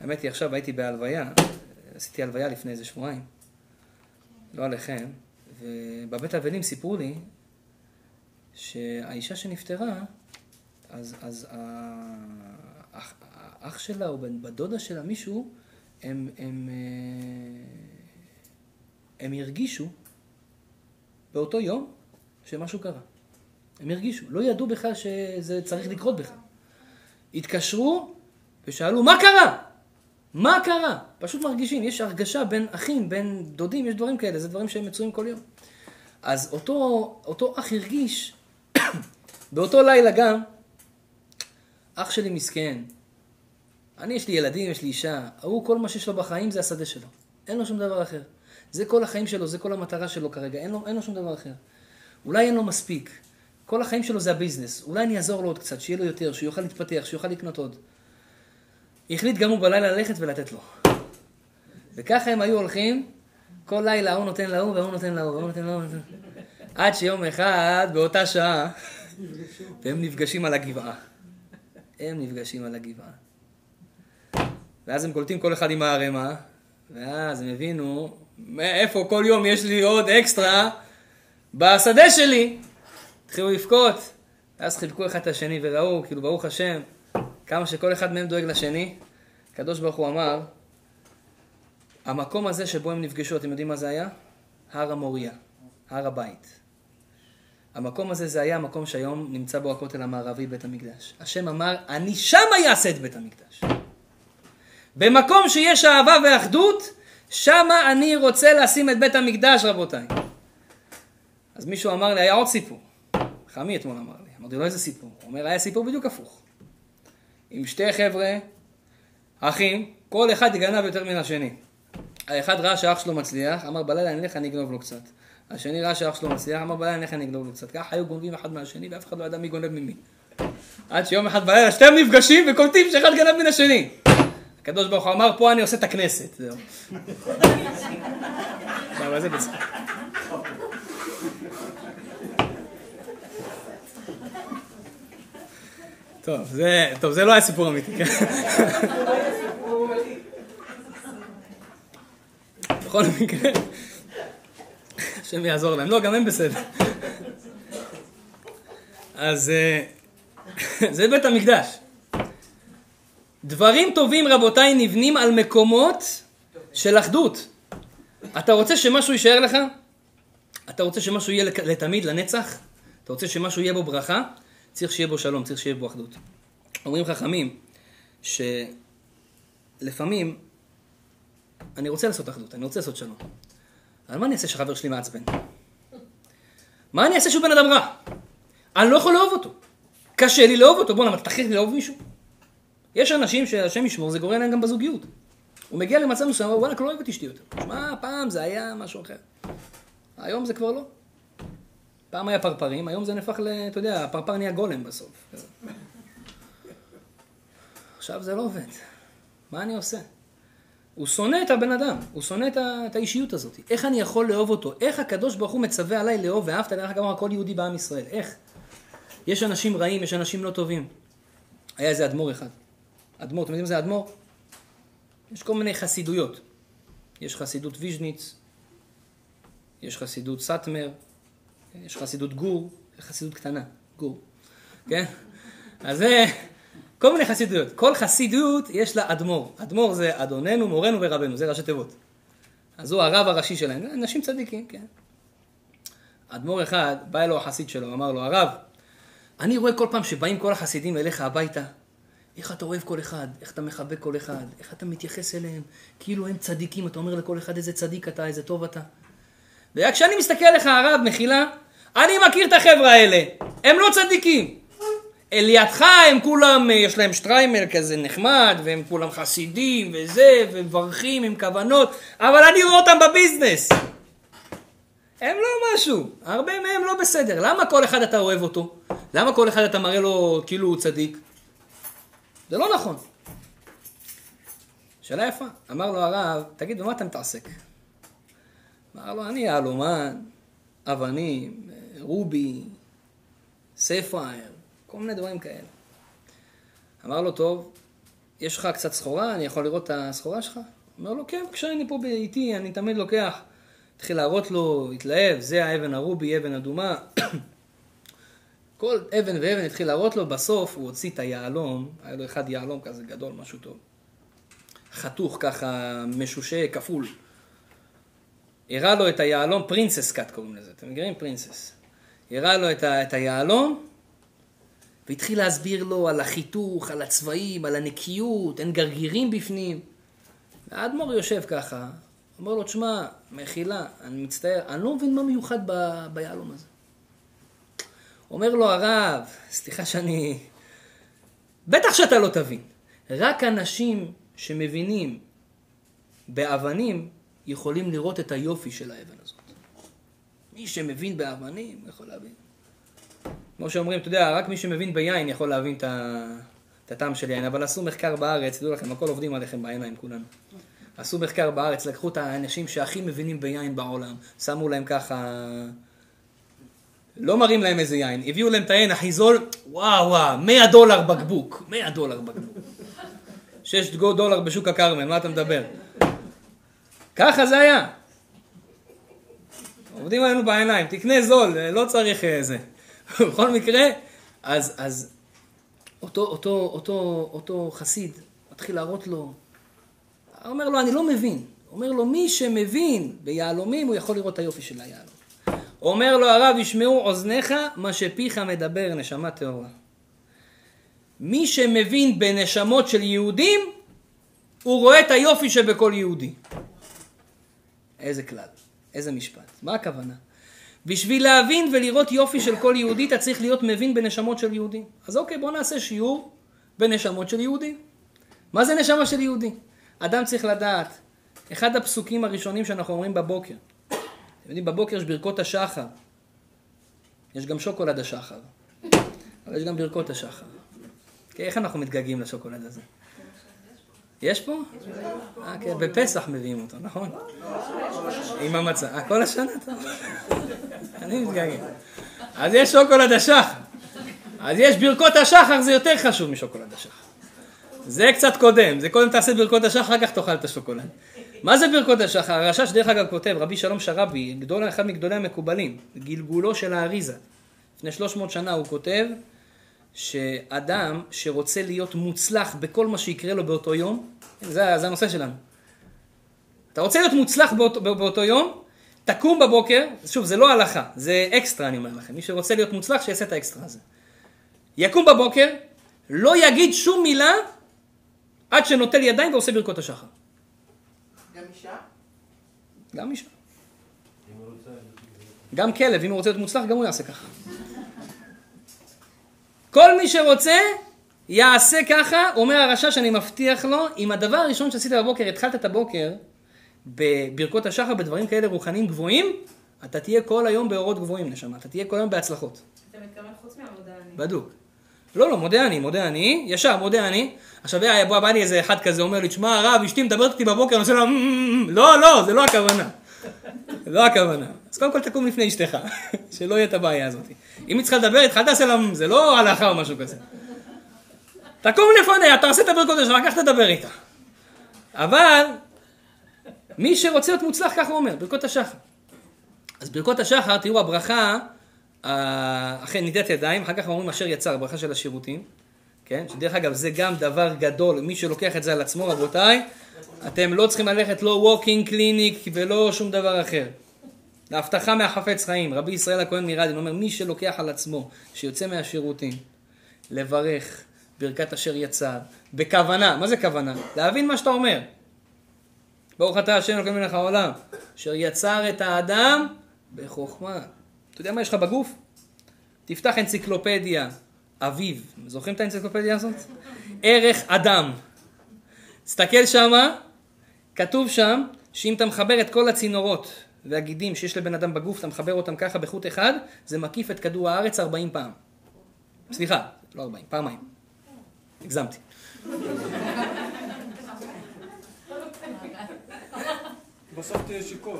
האמת היא, עכשיו הייתי בהלוויה, עשיתי הלוויה לפני איזה שבועיים, לא עליכם, ובבית האבלים סיפרו לי שהאישה שנפטרה, אז, אז האח, האח שלה או בדודה שלה, מישהו, הם, הם, הם הרגישו באותו יום שמשהו קרה. הם הרגישו, לא ידעו בכלל שזה צריך לקרות בכלל. התקשרו ושאלו, מה קרה? מה קרה? פשוט מרגישים, יש הרגשה בין אחים, בין דודים, יש דברים כאלה, זה דברים שהם מצויים כל יום. אז אותו, אותו אח הרגיש, באותו לילה גם, אח שלי מסכן. אני, יש לי ילדים, יש לי אישה, הוא כל מה שיש לו בחיים זה השדה שלו. אין לו שום דבר אחר. זה כל החיים שלו, זה כל המטרה שלו כרגע, אין לו, אין לו שום דבר אחר. אולי אין לו מספיק. כל החיים שלו זה הביזנס. אולי אני אעזור לו עוד קצת, שיהיה לו יותר, שיוכל להתפתח, שיוכל לקנות עוד. החליט גם הוא בלילה ללכת ולתת לו. וככה הם היו הולכים, כל לילה הוא נותן להוא והוא נותן להוא והוא נותן להוא. עד שיום אחד, באותה שעה, והם נפגשים על הגבעה. הם נפגשים על הגבעה. ואז הם קולטים כל אחד עם הערמה, ואז הם הבינו, מאיפה כל יום יש לי עוד אקסטרה בשדה שלי. התחילו לבכות, ואז חילקו אחד את השני וראו, כאילו ברוך השם, כמה שכל אחד מהם דואג לשני. הקדוש ברוך הוא אמר, המקום הזה שבו הם נפגשו, אתם יודעים מה זה היה? הר המוריה, הר הבית. המקום הזה זה היה המקום שהיום נמצא בו הכותל המערבי, בית המקדש. השם אמר, אני שם אעשה את בית המקדש. במקום שיש אהבה ואחדות, שם אני רוצה לשים את בית המקדש, רבותיי. אז מישהו אמר לי, היה עוד סיפור. חמי אתמול אמר לי, אמרתי לו איזה סיפור. הוא אומר, היה סיפור בדיוק הפוך. עם שתי חבר'ה, אחים, כל אחד יגנב יותר מן השני. האחד ראה שאח שלו מצליח, אמר בלילה אני אלך אני אגנוב לו קצת. השני ראה שאח שלו מצליח, אמר בלילה אני אלך אני אגנוב לו קצת. ככה היו גונבים אחד מהשני ואף אחד לא ידע מי גונב ממי. עד שיום אחד בלילה שתיהם נפגשים וקולטים שאחד גנב מן השני. הקדוש ברוך הוא אמר פה אני עושה את הכנסת. זהו. אבל זה בצחוק. טוב, זה, טוב, זה לא היה סיפור אמיתי, כן? בכל מקרה, השם יעזור להם. לא, גם הם בסדר. אז זה בית המקדש. דברים טובים, רבותיי, נבנים על מקומות של אחדות. אתה רוצה שמשהו יישאר לך? אתה רוצה שמשהו יהיה לתמיד, לנצח? אתה רוצה שמשהו יהיה בו ברכה? צריך שיהיה בו שלום, צריך שיהיה בו אחדות. אומרים חכמים שלפעמים אני רוצה לעשות אחדות, אני רוצה לעשות שלום. אבל מה אני אעשה שחבר שלי מעצבן? מה אני אעשה שהוא בן אדם רע? אני לא יכול לאהוב אותו. קשה לי לאהוב אותו, בוא נאמר, תכריח לי לאהוב מישהו. יש אנשים שהשם ישמור, זה גורם להם גם בזוגיות. הוא מגיע למצב מסוים, וואלה, לא אוהב את אשתי יותר. מה, פעם זה היה משהו אחר. היום זה כבר לא. פעם היה פרפרים, היום זה נפח ל... אתה יודע, הפרפר נהיה גולם בסוף. עכשיו זה לא עובד. מה אני עושה? הוא שונא את הבן אדם, הוא שונא את האישיות הזאת. איך אני יכול לאהוב אותו? איך הקדוש ברוך הוא מצווה עליי לאהוב ואהבת עליך גם כל יהודי בעם ישראל? איך? יש אנשים רעים, יש אנשים לא טובים. היה איזה אדמו"ר אחד. אדמו"ר, אתם יודעים מה זה אדמו"ר? יש כל מיני חסידויות. יש חסידות ויז'ניץ, יש חסידות סאטמר, יש חסידות גור, חסידות קטנה, גור, כן? אז זה כל מיני חסידויות. כל חסידות יש לה אדמו"ר. אדמו"ר זה אדוננו, מורנו ורבנו, זה ראשי תיבות. אז הוא הרב הראשי שלהם, אנשים צדיקים, כן? אדמו"ר אחד, בא אלו החסיד שלו, אמר לו, הרב, אני רואה כל פעם שבאים כל החסידים אליך הביתה, איך אתה אוהב כל אחד, איך אתה מחבק כל אחד, איך אתה מתייחס אליהם, כאילו הם צדיקים, אתה אומר לכל אחד איזה צדיק אתה, איזה טוב אתה. וכשאני מסתכל עליך הרב, מחילה, אני מכיר את החבר'ה האלה, הם לא צדיקים. אליתך הם כולם, יש להם שטריימל כזה נחמד, והם כולם חסידים וזה, ומברכים עם כוונות, אבל אני רואה אותם בביזנס. הם לא משהו, הרבה מהם לא בסדר. למה כל אחד אתה אוהב אותו? למה כל אחד אתה מראה לו כאילו הוא צדיק? זה לא נכון. שאלה יפה. אמר לו הרב, תגיד, במה אתה מתעסק? אמר לו, אני אלומן, אבנים, רובי, ספייר, כל מיני דברים כאלה. אמר לו, טוב, יש לך קצת סחורה, אני יכול לראות את הסחורה שלך? אמר לו, כן, כשאני פה איתי, אני תמיד לוקח. התחיל להראות לו, התלהב, זה האבן הרובי, אבן אדומה. כל אבן ואבן התחיל להראות לו, בסוף הוא הוציא את היעלום, היה לו אחד יעלום כזה גדול, משהו טוב. חתוך ככה, משושה, כפול. הראה לו את היעלום, פרינסס קאט קוראים לזה, אתם מכירים פרינסס. הראה לו את, ה, את היעלום, והתחיל להסביר לו על החיתוך, על הצבעים, על הנקיות, אין גרגירים בפנים. והאדמור יושב ככה, אמר לו, תשמע, מחילה, אני מצטער, אני לא מבין מה מיוחד ב, ביעלום הזה. אומר לו הרב, סליחה שאני, בטח שאתה לא תבין, רק אנשים שמבינים באבנים יכולים לראות את היופי של האבן הזאת. מי שמבין באבנים יכול להבין. כמו שאומרים, אתה יודע, רק מי שמבין ביין יכול להבין את הטעם של יין, אבל עשו מחקר בארץ, תדעו לכם, הכל עובדים עליכם בעיניים כולנו. עשו מחקר בארץ, לקחו את האנשים שהכי מבינים ביין בעולם, שמו להם ככה, לא מראים להם איזה יין, הביאו להם את היין הכי זול, וואו וואו, מאה דולר בקבוק, מאה דולר בקבוק. שישה דולר בשוק הכרמל, מה אתה מדבר? ככה זה היה. עובדים עלינו בעיניים, תקנה זול, לא צריך איזה. בכל מקרה, אז, אז אותו, אותו, אותו, אותו חסיד מתחיל להראות לו, אומר לו, אני לא מבין. אומר לו, מי שמבין ביהלומים, הוא יכול לראות את היופי של היהלום. אומר לו הרב, ישמעו אוזניך מה שפיך מדבר, נשמה טהורה. מי שמבין בנשמות של יהודים, הוא רואה את היופי שבכל יהודי. איזה כלל, איזה משפט, מה הכוונה? בשביל להבין ולראות יופי של כל יהודי, אתה צריך להיות מבין בנשמות של יהודי. אז אוקיי, בוא נעשה שיעור בנשמות של יהודי. מה זה נשמה של יהודי? אדם צריך לדעת, אחד הפסוקים הראשונים שאנחנו אומרים בבוקר, אתם יודעים, בבוקר יש ברכות השחר, יש גם שוקולד השחר, אבל יש גם ברכות השחר. איך אנחנו מתגעגעים לשוקולד הזה? יש פה? בפסח מביאים אותו, נכון? עם המצה, כל השנה אתה? אני מתגעגע. אז יש שוקולד השחר, אז יש ברכות השחר, זה יותר חשוב משוקולד השחר. זה קצת קודם, זה קודם תעשה ברכות השחר, אחר כך תאכל את השוקולד. מה זה ברכות השחר? הרש"ש דרך אגב כותב, רבי שלום שרבי, גדול, אחד מגדולי המקובלים, גלגולו של האריזה. לפני שלוש מאות שנה הוא כותב, שאדם שרוצה להיות מוצלח בכל מה שיקרה לו באותו יום, זה, זה הנושא שלנו. אתה רוצה להיות מוצלח באות, באותו יום, תקום בבוקר, שוב, זה לא הלכה, זה אקסטרה, אני אומר לכם. מי שרוצה להיות מוצלח, שיעשה את האקסטרה הזה. יקום בבוקר, לא יגיד שום מילה, עד שנוטל ידיים ועושה ברכות השחר. גם אישה? גם אישה. גם כלב, אם הוא רוצה להיות מוצלח, גם הוא יעשה ככה. כל מי שרוצה, יעשה ככה, אומר הרש"ש שאני מבטיח לו, אם הדבר הראשון שעשית בבוקר, התחלת את הבוקר, בברכות השחר, בדברים כאלה רוחניים גבוהים, אתה תהיה כל היום באורות גבוהים, נשמה, אתה תהיה כל היום בהצלחות. אתה מתכוון חוץ מהמודע אני. בדוק. לא, לא, מודה אני, מודה אני, ישר, מודה אני. עכשיו, בוא, בא לי איזה אחד כזה, אומר לי, תשמע, הרב, אשתי מדברת אותי בבוקר, אני עושה לה, לא, לא, זה לא הכוונה. לא הכוונה. אז קודם כל תקום לפני אשתך, שלא יהיה את הבעיה הזאת. אם היא צריכה לדבר, התחלת לעשה לה, זה לא הלכה או משהו כזה. תקום לפני, אתה עושה את הברכות שלך, כך תדבר איתה. אבל, מי שרוצה להיות מוצלח, כך הוא אומר, ברכות השחר. אז ברכות השחר, תראו, הברכה, אחרי נטילת ידיים, אחר כך אומרים אשר יצר, הברכה של השירותים, כן? שדרך אגב זה גם דבר גדול, מי שלוקח את זה על עצמו, רבותיי, אתם לא צריכים ללכת לא ווקינג קליניק ולא שום דבר אחר. להבטחה מהחפץ חיים, רבי ישראל הכהן מרדין אומר, מי שלוקח על עצמו, שיוצא מהשירותים, לברך ברכת אשר יצר, בכוונה, מה זה כוונה? להבין מה שאתה אומר. ברוך אתה השם אלוקים מלך העולם, אשר יצר את האדם בחוכמה. אתה יודע מה יש לך בגוף? תפתח אנציקלופדיה, אביב. זוכרים את האנציקלופדיה הזאת? ערך אדם. תסתכל שמה, כתוב שם, שאם אתה מחבר את כל הצינורות והגידים שיש לבן אדם בגוף, אתה מחבר אותם ככה בחוט אחד, זה מקיף את כדור הארץ ארבעים פעם. סליחה, לא ארבעים, פעמיים. הגזמתי. בסוף תהיה שיקור.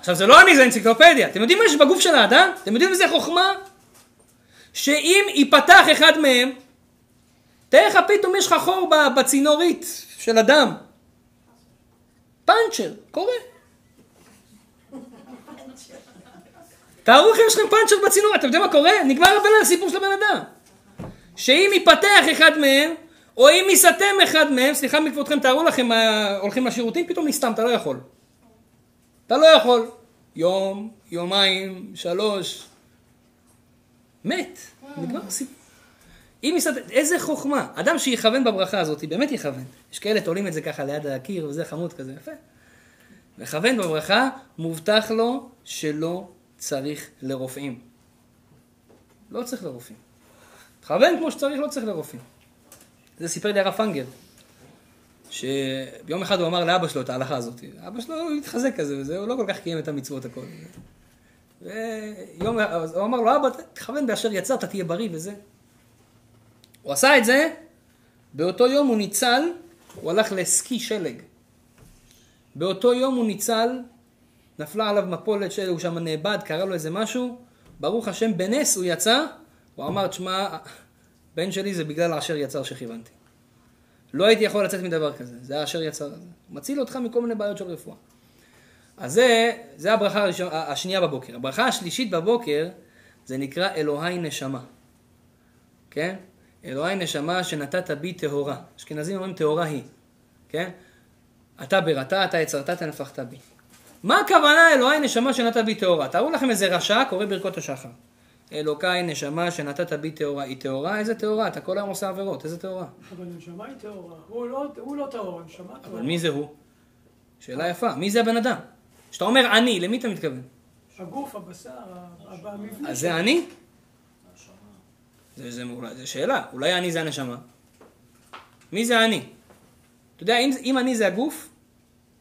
עכשיו זה לא אני, זה אנציקלופדיה. אתם יודעים מה יש בגוף של האדם? אתם יודעים איזה חוכמה? שאם ייפתח אחד מהם, תראה לך פתאום יש לך חור בצינורית של אדם. פאנצ'ר, קורה. תארו לכם, יש לכם פאנצ'ר בצינור, אתם יודעים מה קורה? נגמר הבן הסיפור של הבן אדם. שאם ייפתח אחד מהם, או אם ייסתם אחד מהם, סליחה מכבודכם, תארו לכם, הולכים לשירותים, פתאום נסתם, אתה לא יכול. אתה לא יכול. יום, יומיים, שלוש. מת. נגמר הסיפור. אם ייסתם, איזה חוכמה. אדם שיכוון בברכה הזאת, באמת יכוון. יש כאלה תולים את זה ככה ליד הקיר, וזה חמוד כזה, יפה. לכוון בברכה, מובטח לו שלא צריך לרופאים. לא צריך לרופאים. תכוון כמו שצריך, לא צריך לרופאים. זה סיפר לי הרב פנגל, שביום אחד הוא אמר לאבא שלו את ההלכה הזאת. אבא שלו הוא התחזק כזה וזה, הוא לא כל כך קיים את המצוות הכל. ויום, הוא אמר לו, אבא, תכוון באשר יצא, אתה תהיה בריא וזה. הוא עשה את זה, באותו יום הוא ניצל, הוא הלך לסקי שלג. באותו יום הוא ניצל, נפלה עליו מפולת שלו, הוא שם נאבד, קרא לו איזה משהו, ברוך השם בנס הוא יצא, הוא אמר, תשמע, בן שלי זה בגלל האשר יצר שכיוונתי. לא הייתי יכול לצאת מדבר כזה, זה האשר יצר הזה. מציל אותך מכל מיני בעיות של רפואה. אז זה, זה הברכה הראשונה, השנייה בבוקר. הברכה השלישית בבוקר, זה נקרא אלוהי נשמה. כן? אלוהי נשמה שנתת בי טהורה. אשכנזים אומרים טהורה היא. כן? אתה ברתה, אתה יצרת, אתה נפחת בי. מה הכוונה אלוהי נשמה שנתת בי טהורה? תראו לכם איזה רשע קורא ברכות השחר. אלוקי נשמה שנתת בי טהורה, היא טהורה? איזה טהורה? אתה כל היום עושה עבירות, איזה טהורה? אבל נשמה היא טהורה, הוא לא טהורה, נשמה טהורה. אבל מי זה הוא? שאלה יפה, מי זה הבן אדם? כשאתה אומר אני, למי אתה מתכוון? הגוף, הבשר, המבנה. אז זה אני? זה שאלה, אולי אני זה הנשמה. מי זה אני? אתה יודע, אם אני זה הגוף,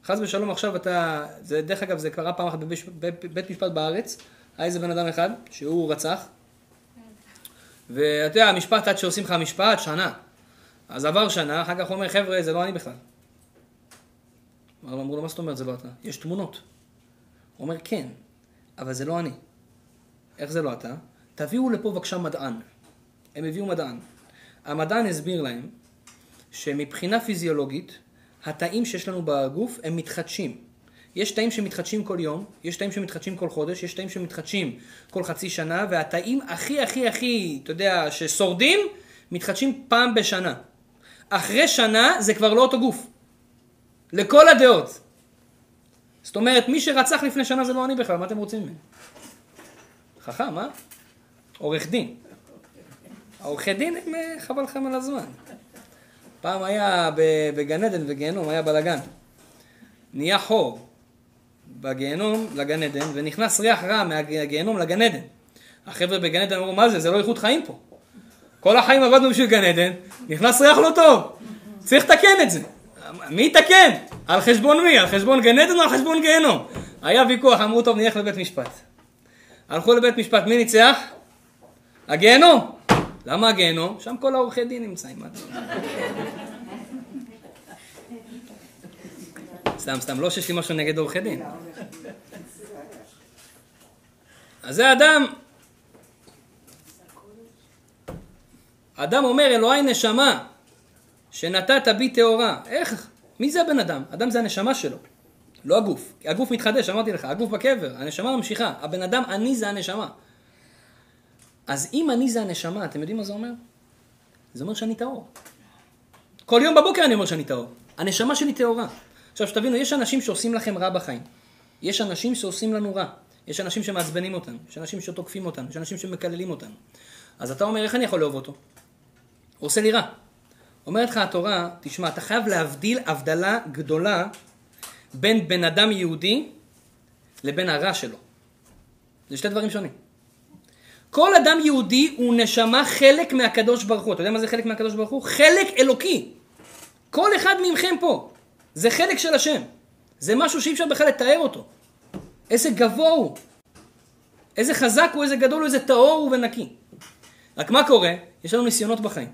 חס ושלום עכשיו אתה, דרך אגב זה קרה פעם אחת בבית משפט בארץ, היה איזה בן אדם אחד, שהוא רצח, ואתה יודע, המשפט, עד שעושים לך המשפט, שנה. אז עבר שנה, אחר כך הוא אומר, חבר'ה, זה לא אני בכלל. אמרו לו, מה זאת אומרת, זה לא אתה? יש תמונות. הוא אומר, כן, אבל זה לא אני. איך זה לא אתה? תביאו לפה בבקשה מדען. הם הביאו מדען. המדען הסביר להם, שמבחינה פיזיולוגית, התאים שיש לנו בגוף, הם מתחדשים. יש תאים שמתחדשים כל יום, יש תאים שמתחדשים כל חודש, יש תאים שמתחדשים כל חצי שנה, והתאים הכי הכי הכי, אתה יודע, ששורדים, מתחדשים פעם בשנה. אחרי שנה זה כבר לא אותו גוף. לכל הדעות. זאת אומרת, מי שרצח לפני שנה זה לא אני בכלל, מה אתם רוצים ממני? חכם, אה? עורך דין. העורכי דין הם חבל לכם על הזמן. פעם היה בגן עדן וגיהנום, היה בלגן. נהיה חור. בגיהנום לגן עדן, ונכנס ריח רע מהגיהנום לגן עדן. החבר'ה בגן עדן אמרו, מה זה? זה לא איכות חיים פה. כל החיים עבדנו בשביל גן עדן, נכנס ריח לא טוב. צריך תקן את זה. מי יתקן? על חשבון מי? על חשבון גן עדן או על חשבון גיהנום? היה ויכוח, אמרו, טוב, נלך לבית משפט. הלכו לבית משפט, מי ניצח? הגיהנום. למה הגיהנום? שם כל העורכי דין נמצאים. סתם, סתם, לא שיש לי משהו נגד עורכי דין. אז זה אדם. אדם אומר, אלוהי נשמה, שנתת בי טהורה. איך? מי זה הבן אדם? אדם זה הנשמה שלו, לא הגוף. הגוף מתחדש, אמרתי לך, הגוף בקבר, הנשמה ממשיכה. הבן אדם, אני זה הנשמה. אז אם אני זה הנשמה, אתם יודעים מה זה אומר? זה אומר שאני טהור. כל יום בבוקר אני אומר שאני טהור. הנשמה שלי טהורה. עכשיו שתבינו, יש אנשים שעושים לכם רע בחיים. יש אנשים שעושים לנו רע. יש אנשים שמעצבנים אותנו. יש אנשים שתוקפים אותנו. יש אנשים שמקללים אותנו. אז אתה אומר, איך אני יכול לאהוב אותו? הוא עושה לי רע. אומרת לך התורה, תשמע, אתה חייב להבדיל הבדלה גדולה בין בן אדם יהודי לבין הרע שלו. זה שתי דברים שונים. כל אדם יהודי הוא נשמה חלק מהקדוש ברוך הוא. אתה יודע מה זה חלק מהקדוש ברוך הוא? חלק אלוקי. כל אחד ממכם פה. זה חלק של השם. זה משהו שאי אפשר בכלל לתאר אותו. איזה גבוה הוא, איזה חזק הוא, איזה גדול הוא, איזה טהור הוא ונקי. רק מה קורה? יש לנו ניסיונות בחיים.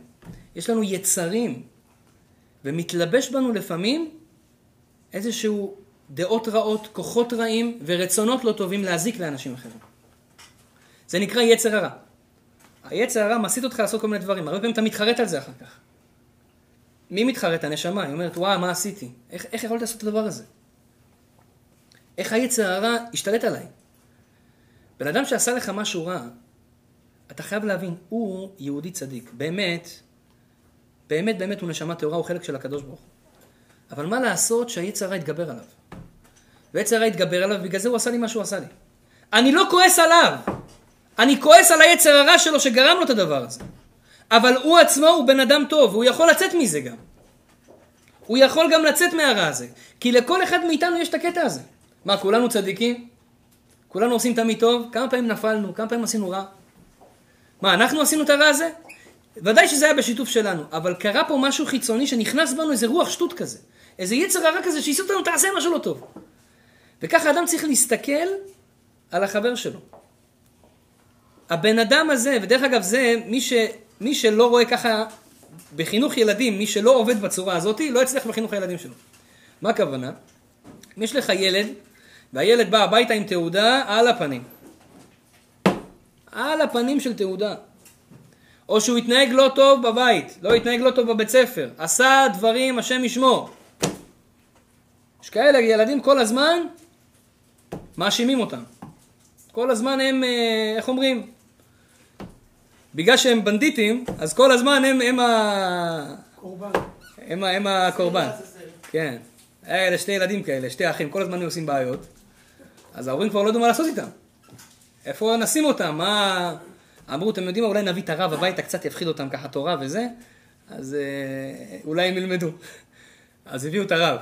יש לנו יצרים, ומתלבש בנו לפעמים איזשהו דעות רעות, כוחות רעים ורצונות לא טובים להזיק לאנשים אחרים. זה נקרא יצר הרע. היצר הרע מסית אותך לעשות כל מיני דברים. הרבה פעמים אתה מתחרט על זה אחר כך. מי מתחרט? הנשמה. היא אומרת, וואי, מה עשיתי? איך, איך יכולת לעשות את הדבר הזה? איך היצר הרע השתלט עליי? בן אדם שעשה לך משהו רע, אתה חייב להבין, הוא יהודי צדיק. באמת, באמת, באמת הוא נשמה טהורה, הוא חלק של הקדוש ברוך הוא. אבל מה לעשות שהיצר הרע יתגבר עליו? והיצר הרע יתגבר עליו, בגלל זה הוא עשה לי מה שהוא עשה לי. אני לא כועס עליו. אני כועס על היצר הרע שלו שגרם לו את הדבר הזה. אבל הוא עצמו הוא בן אדם טוב, הוא יכול לצאת מזה גם. הוא יכול גם לצאת מהרע הזה. כי לכל אחד מאיתנו יש את הקטע הזה. מה, כולנו צדיקים? כולנו עושים תמיד טוב? כמה פעמים נפלנו? כמה פעמים עשינו רע? מה, אנחנו עשינו את הרע הזה? ודאי שזה היה בשיתוף שלנו, אבל קרה פה משהו חיצוני שנכנס בנו איזה רוח שטות כזה. איזה יצר הרע כזה שיסוד לנו, תעשה משהו לא טוב. וכך האדם צריך להסתכל על החבר שלו. הבן אדם הזה, ודרך אגב זה, מי, ש, מי שלא רואה ככה בחינוך ילדים, מי שלא עובד בצורה הזאת, לא יצליח בחינוך הילדים שלו. מה הכוונה? אם יש לך ילד, והילד בא הביתה עם תעודה על הפנים. על הפנים של תעודה. או שהוא התנהג לא טוב בבית, לא התנהג לא טוב בבית ספר, עשה דברים, השם ישמור. יש כאלה ילדים כל הזמן מאשימים אותם. כל הזמן הם, איך אומרים? בגלל שהם בנדיטים, אז כל הזמן הם, הם ה... קורבן. הם, הם הקורבן. כן. אלה שתי ילדים כאלה, שתי אחים, כל הזמן הם עושים בעיות. אז ההורים כבר לא יודעים מה לעשות איתם. איפה נשים אותם? מה... אמרו, אתם יודעים, אולי נביא את הרב הביתה, קצת יפחיד אותם ככה תורה וזה, אז אולי הם ילמדו. אז הביאו את הרב.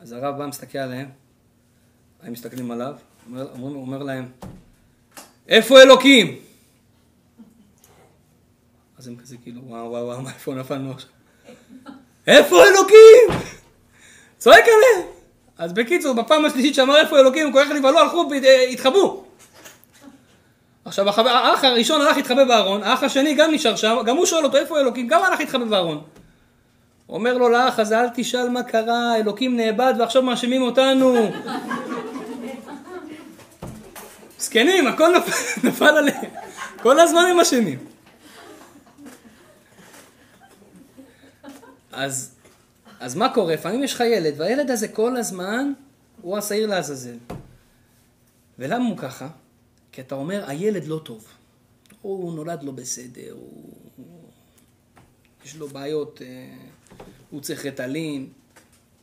אז הרב בא, מסתכל עליהם. הם מסתכלים עליו. אומר, אומר, אומר להם, איפה אלוקים? אז הם כזה כאילו, וואו, וואו, וואו, איפה נפלנו עכשיו? איפה אלוקים? צועק עליהם. אז בקיצור, בפעם השלישית שאמר איפה אלוקים, הוא כוח לבלו, הלכו, התחבאו. עכשיו, האח הראשון הלך התחבא בארון, האח השני גם נשאר שם, גם הוא שואל אותו, איפה אלוקים? גם הלך התחבא בארון. הוא אומר לו לאח, אז אל תשאל מה קרה, אלוקים נאבד, ועכשיו מאשימים אותנו. סקנים, הכל נפל, נפל עליהם. כל הזמן הם אשמים. אז, אז מה קורה? פעמים יש לך ילד, והילד הזה כל הזמן הוא השעיר לעזאזל. ולמה הוא ככה? כי אתה אומר, הילד לא טוב. הוא נולד לא בסדר, הוא... יש לו בעיות, הוא צריך רטלין,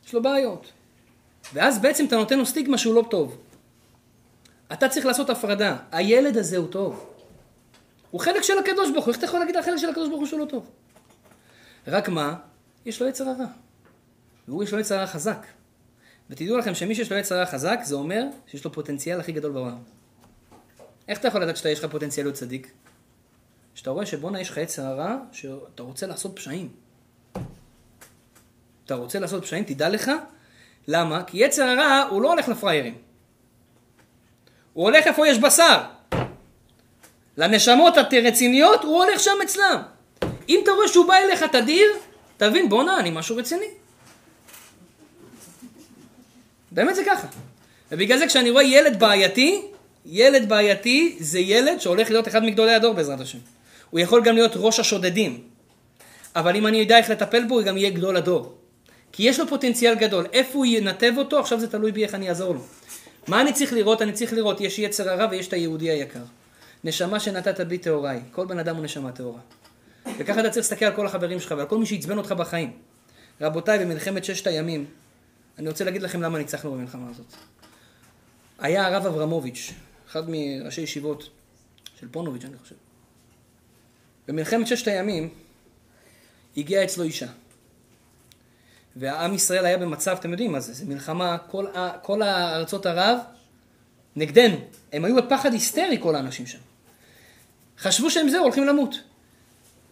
יש לו בעיות. ואז בעצם אתה נותן לו סטיגמה שהוא לא טוב. אתה צריך לעשות הפרדה. הילד הזה הוא טוב. הוא חלק של הקדוש ברוך הוא. איך אתה יכול להגיד על חלק של הקדוש ברוך הוא שהוא לא טוב? רק מה? יש לו יצר הרע. והוא יש לו יצר הרע חזק. ותדעו לכם שמי שיש לו יצר הרע חזק, זה אומר שיש לו פוטנציאל הכי גדול בעולם. איך אתה יכול לדעת שאתה יש לך פוטנציאל להיות צדיק? שאתה רואה שבונה יש לך יצר הרע, שאתה רוצה לעשות פשעים. אתה רוצה לעשות פשעים, תדע לך. למה? כי יצר הרע הוא לא הולך לפריירים. הוא הולך איפה יש בשר. לנשמות הרציניות הוא הולך שם אצלם. אם אתה רואה שהוא בא אליך תדיר, תבין, בונה, אני משהו רציני. באמת זה ככה. ובגלל זה כשאני רואה ילד בעייתי, ילד בעייתי זה ילד שהולך להיות אחד מגדולי הדור בעזרת השם. הוא יכול גם להיות ראש השודדים. אבל אם אני יודע איך לטפל בו, הוא גם יהיה גדול הדור. כי יש לו פוטנציאל גדול. איפה הוא ינתב אותו, עכשיו זה תלוי בי איך אני אעזור לו. מה אני צריך לראות? אני צריך לראות, יש יצר הרע ויש את היהודי היקר. נשמה שנתת בי טהוראי. כל בן אדם הוא נשמה טהורה. וככה אתה צריך להסתכל על כל החברים שלך ועל כל מי שעצבן אותך בחיים. רבותיי, במלחמת ששת הימים, אני רוצה להגיד לכם למה ניצחנו במלחמה הזאת. היה הרב אברמוביץ', אחד מראשי ישיבות של פונוביץ', אני חושב. במלחמת ששת הימים, הגיעה אצלו אישה. והעם ישראל היה במצב, אתם יודעים מה זה, זה מלחמה, כל, כל הארצות ערב נגדנו. הם היו בפחד היסטרי כל האנשים שם. חשבו שהם זהו, הולכים למות.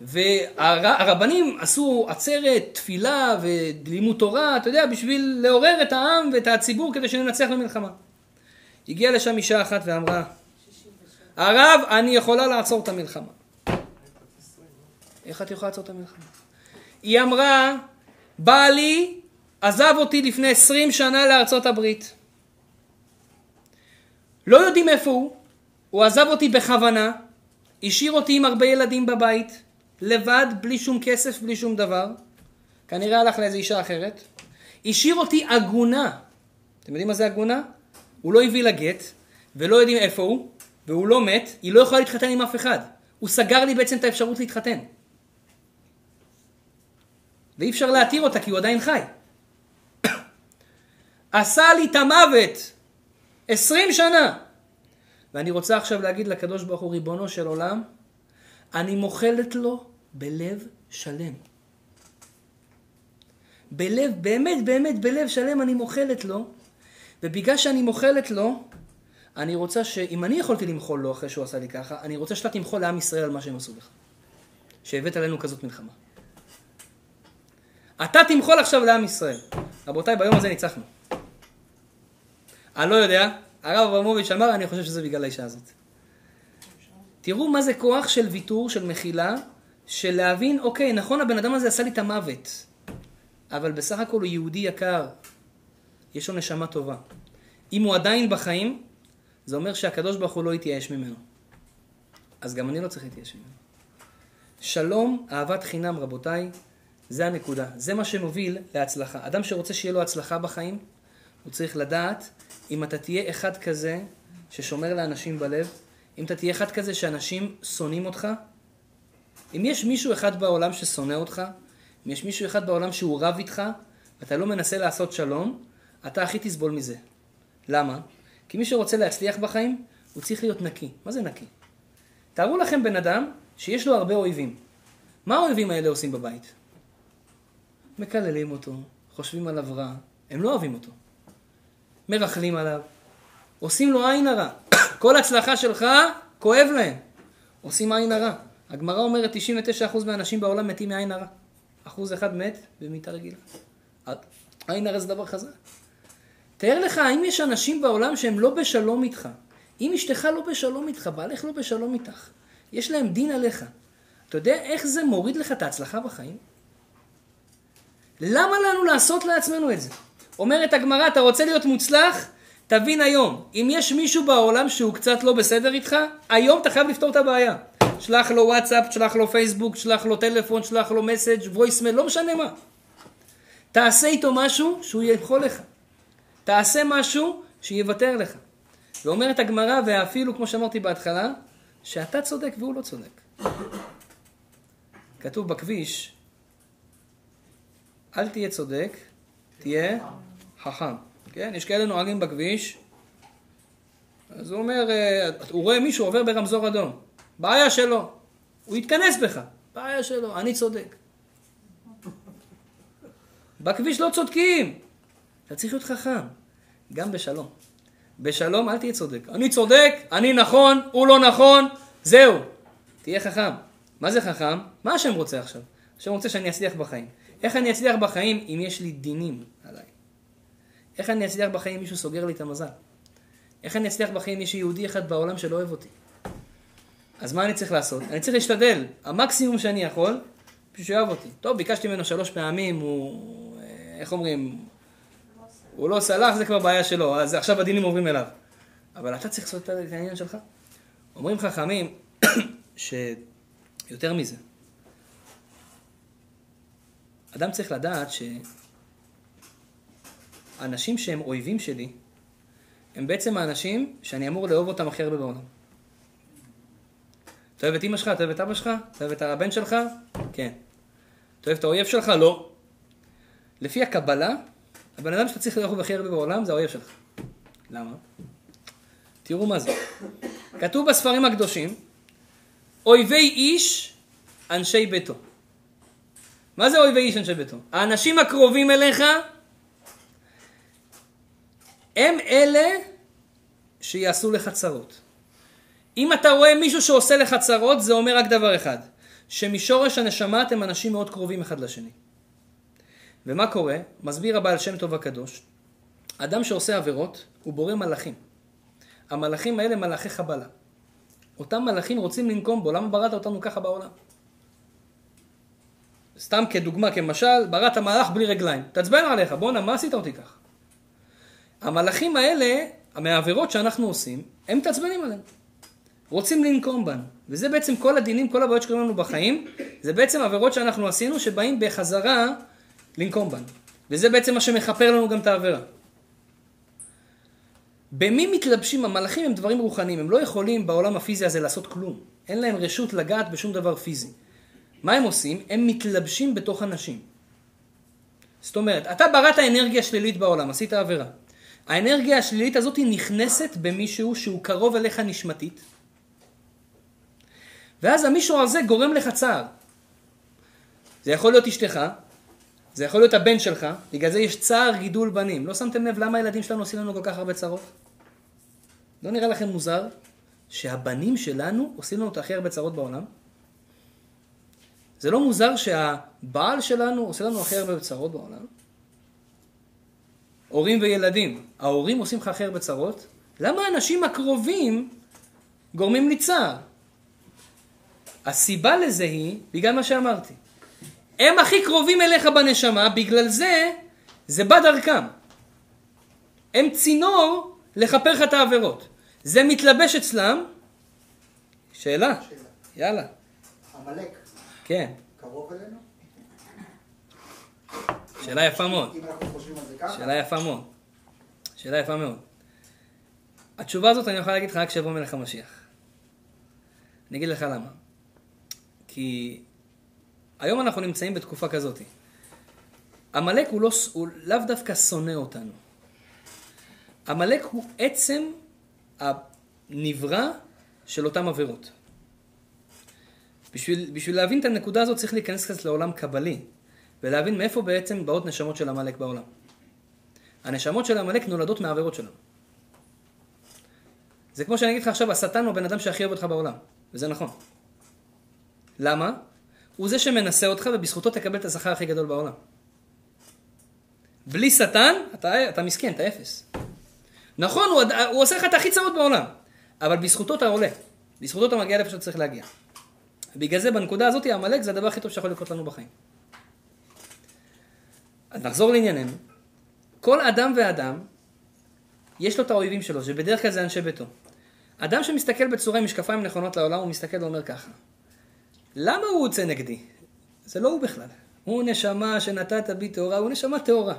והרבנים עשו עצרת, תפילה ולימוד תורה, אתה יודע, בשביל לעורר את העם ואת הציבור כדי שננצח במלחמה. הגיעה לשם אישה אחת ואמרה, הרב, אני יכולה לעצור את המלחמה. איך את יכולה לעצור את המלחמה? היא אמרה, בעלי עזב אותי לפני עשרים שנה לארצות הברית. לא יודעים איפה הוא, הוא עזב אותי בכוונה, השאיר אותי עם הרבה ילדים בבית, לבד, בלי שום כסף, בלי שום דבר. כנראה הלך לאיזו אישה אחרת. השאיר אותי עגונה. אתם יודעים מה זה עגונה? הוא לא הביא לגט, ולא יודעים איפה הוא, והוא לא מת, היא לא יכולה להתחתן עם אף אחד. הוא סגר לי בעצם את האפשרות להתחתן. ואי אפשר להתיר אותה, כי הוא עדיין חי. עשה לי את המוות עשרים שנה. ואני רוצה עכשיו להגיד לקדוש ברוך הוא, ריבונו של עולם, אני מוכלת לו בלב שלם. בלב, באמת, באמת, בלב שלם אני מוכלת לו, ובגלל שאני מוכלת לו, אני רוצה שאם אני יכולתי למחול לו אחרי שהוא עשה לי ככה, אני רוצה שאתה תמחול לעם ישראל על מה שהם עשו לך. שהבאת עלינו כזאת מלחמה. אתה תמחול עכשיו לעם ישראל. רבותיי, ביום הזה ניצחנו. אני לא יודע, הרב אברמוביץ' אמר, אני חושב שזה בגלל האישה הזאת. תראו מה זה כוח של ויתור, של מחילה, של להבין, אוקיי, נכון, הבן אדם הזה עשה לי את המוות, אבל בסך הכל הוא יהודי יקר, יש לו נשמה טובה. אם הוא עדיין בחיים, זה אומר שהקדוש ברוך הוא לא יתייאש ממנו. אז גם אני לא צריך להתייאש ממנו. שלום, אהבת חינם, רבותיי, זה הנקודה. זה מה שמוביל להצלחה. אדם שרוצה שיהיה לו הצלחה בחיים, הוא צריך לדעת, אם אתה תהיה אחד כזה ששומר לאנשים בלב, אם אתה תהיה אחד כזה שאנשים שונאים אותך, אם יש מישהו אחד בעולם ששונא אותך, אם יש מישהו אחד בעולם שהוא רב איתך, ואתה לא מנסה לעשות שלום, אתה הכי תסבול מזה. למה? כי מי שרוצה להצליח בחיים, הוא צריך להיות נקי. מה זה נקי? תארו לכם בן אדם שיש לו הרבה אויבים. מה האויבים האלה עושים בבית? מקללים אותו, חושבים עליו רע, הם לא אוהבים אותו. מרחלים עליו, עושים לו עין הרע. כל הצלחה שלך כואב להם. עושים עין הרע. הגמרא אומרת תשעים ותשעה אחוז מהאנשים בעולם מתים מעין הרע. אחוז אחד מת במיטה רגילה. עין הרע זה דבר חזק. תאר לך, האם יש אנשים בעולם שהם לא בשלום איתך? אם אשתך לא בשלום איתך, בעלך לא בשלום איתך. יש להם דין עליך. אתה יודע איך זה מוריד לך את ההצלחה בחיים? למה לנו לעשות לעצמנו את זה? אומרת הגמרא, אתה רוצה להיות מוצלח? תבין היום, אם יש מישהו בעולם שהוא קצת לא בסדר איתך, היום אתה חייב לפתור את הבעיה. שלח לו וואטסאפ, שלח לו פייסבוק, שלח לו טלפון, שלח לו מסאג', וויסמייל, לא משנה מה. תעשה איתו משהו שהוא יכול לך. תעשה משהו שיוותר לך. ואומרת הגמרא, ואפילו כמו שאמרתי בהתחלה, שאתה צודק והוא לא צודק. כתוב בכביש, אל תהיה צודק, תהיה חכם. כן? יש כאלה נוהגים בכביש, אז הוא אומר, הוא רואה מישהו עובר ברמזור אדום, בעיה שלו, הוא יתכנס בך, בעיה שלו, אני צודק. בכביש לא צודקים, אתה צריך להיות חכם, גם בשלום. בשלום אל תהיה צודק, אני צודק, אני נכון, הוא לא נכון, זהו, תהיה חכם. מה זה חכם? מה השם רוצה עכשיו? השם רוצה שאני אצליח בחיים. איך אני אצליח בחיים אם יש לי דינים עליי? איך אני אצליח בחיים אם מישהו סוגר לי את המזל? איך אני אצליח בחיים אם יש יהודי אחד בעולם שלא אוהב אותי? אז מה אני צריך לעשות? אני צריך להשתדל, המקסימום שאני יכול, בשביל שהוא אוהב אותי. טוב, ביקשתי ממנו שלוש פעמים, הוא... איך אומרים? הוא לא סלח, זה כבר בעיה שלו, אז עכשיו הדינים עוברים אליו. אבל אתה צריך לעשות את העניין שלך. אומרים חכמים שיותר מזה. אדם צריך לדעת ש... האנשים שהם אויבים שלי, הם בעצם האנשים שאני אמור לאהוב אותם הכי הרבה בעולם. אתה אוהב את אמא שלך? אתה אוהב את אבא שלך? אתה אוהב את הבן שלך? כן. אתה אוהב את האויב שלך? לא. לפי הקבלה, הבן אדם שאתה צריך לאהוב הכי הרבה בעולם זה האויב שלך. למה? תראו מה זה. כתוב בספרים הקדושים, אויבי איש, אנשי ביתו. מה זה אויבי איש, אנשי ביתו? האנשים הקרובים אליך, הם אלה שיעשו לך צרות. אם אתה רואה מישהו שעושה לך צרות, זה אומר רק דבר אחד. שמשורש הנשמה אתם אנשים מאוד קרובים אחד לשני. ומה קורה? מסביר הבעל שם טוב הקדוש, אדם שעושה עבירות הוא בורא מלאכים. המלאכים האלה מלאכי חבלה. אותם מלאכים רוצים לנקום בו. למה בראת אותנו ככה בעולם? סתם כדוגמה, כמשל, בראת המלאך בלי רגליים. תצבן עליך, בונה, מה עשית אותי כך? המלאכים האלה, מהעבירות שאנחנו עושים, הם תצבנים עלינו. רוצים לנקום בנו. וזה בעצם כל הדינים, כל הבעיות שקוראים לנו בחיים, זה בעצם עבירות שאנחנו עשינו, שבאים בחזרה לנקום בנו. וזה בעצם מה שמחפר לנו גם את העבירה. במי מתלבשים? המלאכים הם דברים רוחניים, הם לא יכולים בעולם הפיזי הזה לעשות כלום. אין להם רשות לגעת בשום דבר פיזי. מה הם עושים? הם מתלבשים בתוך אנשים. זאת אומרת, אתה בראת האנרגיה השלילית בעולם, עשית עבירה. האנרגיה השלילית הזאת היא נכנסת במישהו שהוא קרוב אליך נשמתית, ואז המישהו הזה גורם לך צער. זה יכול להיות אשתך, זה יכול להיות הבן שלך, בגלל זה יש צער גידול בנים. לא שמתם לב למה הילדים שלנו עושים לנו כל כך הרבה צרות? לא נראה לכם מוזר שהבנים שלנו עושים לנו את הכי הרבה צרות בעולם? זה לא מוזר שהבעל שלנו עושה לנו הכי הרבה צרות בעולם? הורים וילדים, ההורים עושים לך הכי הרבה צרות? למה האנשים הקרובים גורמים לי צער? הסיבה לזה היא בגלל מה שאמרתי. הם הכי קרובים אליך בנשמה, בגלל זה, זה בא דרכם. הם צינור לחפר לך את העבירות. זה מתלבש אצלם. שאלה? שאלה. יאללה. המלאק. כן. קרוב אלינו? שאלה יפה מאוד. אם אנחנו חושבים על זה ככה. שאלה יפה מאוד. שאלה יפה מאוד. התשובה הזאת אני אוכל להגיד לך רק שבוא מלך המשיח. אני אגיד לך למה. כי היום אנחנו נמצאים בתקופה כזאת. המלאק הוא, לא, הוא לאו דווקא שונא אותנו. המלאק הוא עצם הנברא של אותם עבירות. בשביל, בשביל להבין את הנקודה הזאת צריך להיכנס קצת לעולם קבלי, ולהבין מאיפה בעצם באות נשמות של המלאק בעולם. הנשמות של המלאק נולדות מהעבירות שלנו. זה כמו שאני אגיד לך עכשיו, השטן הוא בן אדם שהכי אוהב אותך בעולם, וזה נכון. למה? הוא זה שמנסה אותך ובזכותו תקבל את השכר הכי גדול בעולם. בלי שטן, אתה, אתה מסכן, אתה אפס. נכון, הוא, הוא עושה לך את הכי צרות בעולם, אבל בזכותו אתה עולה. בזכותו אתה מגיע לאיפה שאתה צריך להגיע. בגלל זה, בנקודה הזאת, המלאק זה הדבר הכי טוב שיכול לקרות לנו בחיים. אז נחזור לענייננו. כל אדם ואדם, יש לו את האויבים שלו, שבדרך כלל זה אנשי ביתו. אדם שמסתכל בצורה עם משקפיים נכונות לעולם, הוא מסתכל ואומר ככה. למה הוא יוצא נגדי? זה לא הוא בכלל. הוא נשמה שנתת בי תאורה, הוא נשמה תאורה.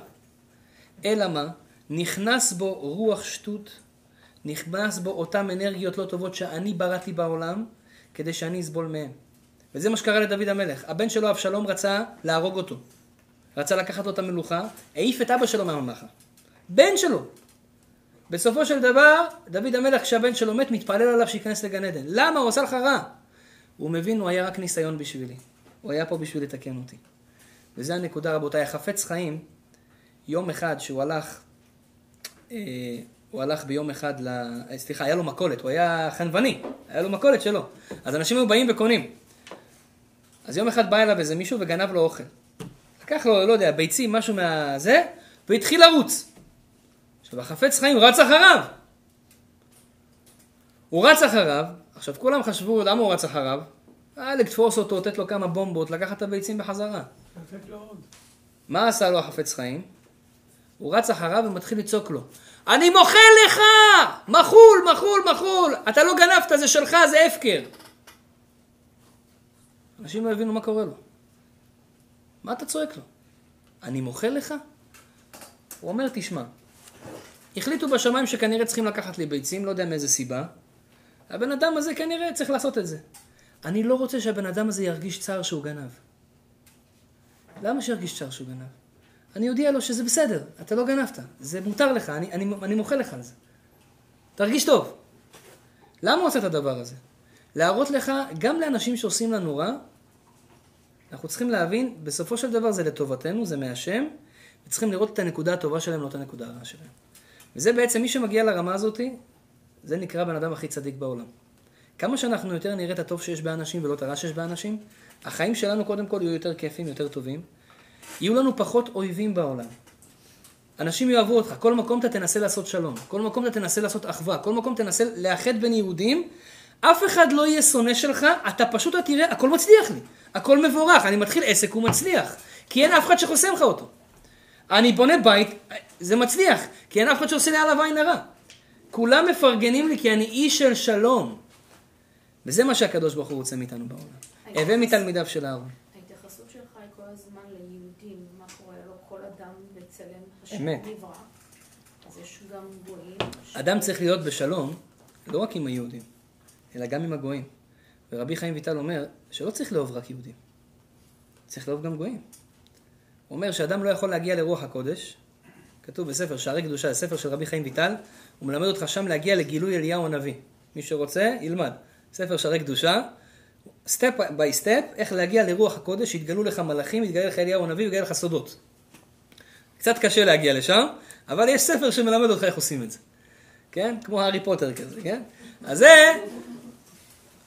אלא מה? נכנס בו רוח שטות, נכנס בו אותם אנרגיות לא טובות שאני בראתי בעולם, כדי שאני אסבול מהם. וזה מה שקרה לדוד המלך. הבן שלו, אבשלום, רצה להרוג אותו. רצה לקחת לו את המלוכה, העיף את אבא שלו מהממלכה. בן שלו. בסופו של דבר, דוד המלך, כשהבן שלו מת, מתפלל עליו שיכנס לגן עדן. למה? הוא עושה לך רע. הוא מבין, הוא היה רק ניסיון בשבילי. הוא היה פה בשביל לתקן אותי. וזה הנקודה, רבותיי. החפץ חיים, יום אחד שהוא הלך, אה, הוא הלך ביום אחד, לה, סליחה, היה לו מקולת, הוא היה חנווני, היה לו מקולת שלו. אז אנשים היו באים וקונים. אז יום אחד בא אליו איזה מישהו וגנב לו אוכל. לקח לו, לא יודע, ביצים, משהו מהזה, והתחיל לרוץ. עכשיו, החפץ חיים רץ אחריו. הוא רץ אחריו, עכשיו, כולם חשבו, למה הוא רץ אחריו? אה, לתפוס אותו, תת לו כמה בומבות, לקחת את הביצים בחזרה. מה עשה לו החפץ חיים? הוא רץ אחריו ומתחיל לצעוק לו. אני מוכל לך! מחול, מחול, מחול! אתה לא גנבת, זה שלך, זה הפקר. אנשים לא הבינו מה קורה לו. מה אתה צועק לו? אני מוכל לך? הוא אומר, תשמע. החליטו בשמיים שכנראה צריכים לקחת לי ביצים, לא יודע מאיזה סיבה. הבן אדם הזה כנראה צריך לעשות את זה. אני לא רוצה שהבן אדם הזה ירגיש צער שהוא גנב. למה שירגיש צער שהוא גנב? אני יודע לו שזה בסדר, אתה לא גנבת, זה מותר לך, אני, אני, אני מוכל לך על זה. תרגיש טוב. למה הוא עושה את הדבר הזה? להראות לך, גם לאנשים שעושים לנו רע, אנחנו צריכים להבין, בסופו של דבר זה לטובתנו, זה מהשם, וצריכים לראות את הנקודה הטובה שלהם, לא את הנקודה הרעה שלהם. וזה בעצם מי שמגיע לרמה הזאת, זה נקרא בן אדם הכי צדיק בעולם. כמה שאנחנו יותר נראה את הטוב שיש באנשים ולא את הרע שיש באנשים, החיים שלנו קודם כל יהיו יותר כיפים, יותר טובים. יהיו לנו פחות אויבים בעולם. אנשים יאהבו אותך, כל מקום אתה תנסה לעשות שלום, כל מקום אתה תנסה לעשות אחווה, כל מקום תנסה לאחד בין יהודים, אף אחד לא יהיה שונא שלך, אתה פשוט תראה, הכל מצליח לי, הכל מבורך, אני מתחיל עסק, הוא מצליח, כי אין אף אחד שחוסם לך אותו. אני בונה בית, זה מצליח, כי אין אף אחד שעושה לי עליו עין הרע. כולם מפרגנים לי כי אני איש של שלום. וזה מה שהקדוש ברוך הוא רוצה מאיתנו בעולם. הווה מתלמידיו של אהרון. ההתייחסות שלך היא כל הזמן ליהודים, מה קורה לו, כל אדם בצלם השם נברא. אז יש גם גויים. אדם צריך להיות בשלום, לא רק עם היהודים, אלא גם עם הגויים. ורבי חיים ויטל אומר שלא צריך לאהוב רק יהודים. צריך לאהוב גם גויים. הוא אומר שאדם לא יכול להגיע לרוח הקודש, כתוב בספר שערי קדושה, הספר של רבי חיים ויטל, הוא מלמד אותך שם להגיע לגילוי אליהו הנביא. מי שרוצה, ילמד. ספר שערי קדושה, סטפ ביי סטפ, איך להגיע לרוח הקודש, יתגלו לך מלאכים, יתגלה לך אליהו הנביא, יתגלה לך סודות. קצת קשה להגיע לשם, אבל יש ספר שמלמד אותך איך עושים את זה. כן? כמו הארי פוטר כזה, כן? אז זה,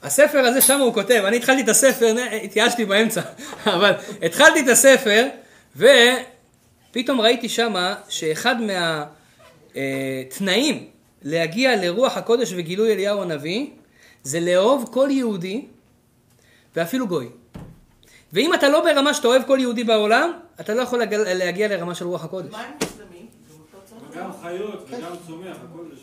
הספר הזה שם הוא כותב, אני התחלתי את הספר, התייאשתי באמצע, אבל התחלתי את הספר, ופתאום ראיתי שמה שאחד מהתנאים להגיע לרוח הקודש וגילוי אליהו הנביא, זה לאהוב כל יהודי ואפילו גוי. ואם אתה לא ברמה שאתה אוהב כל יהודי בעולם, אתה לא יכול להגיע לרמה של רוח הקודש. מה עם מוסלמים? גם חיות וגם צומח, הכל לשם.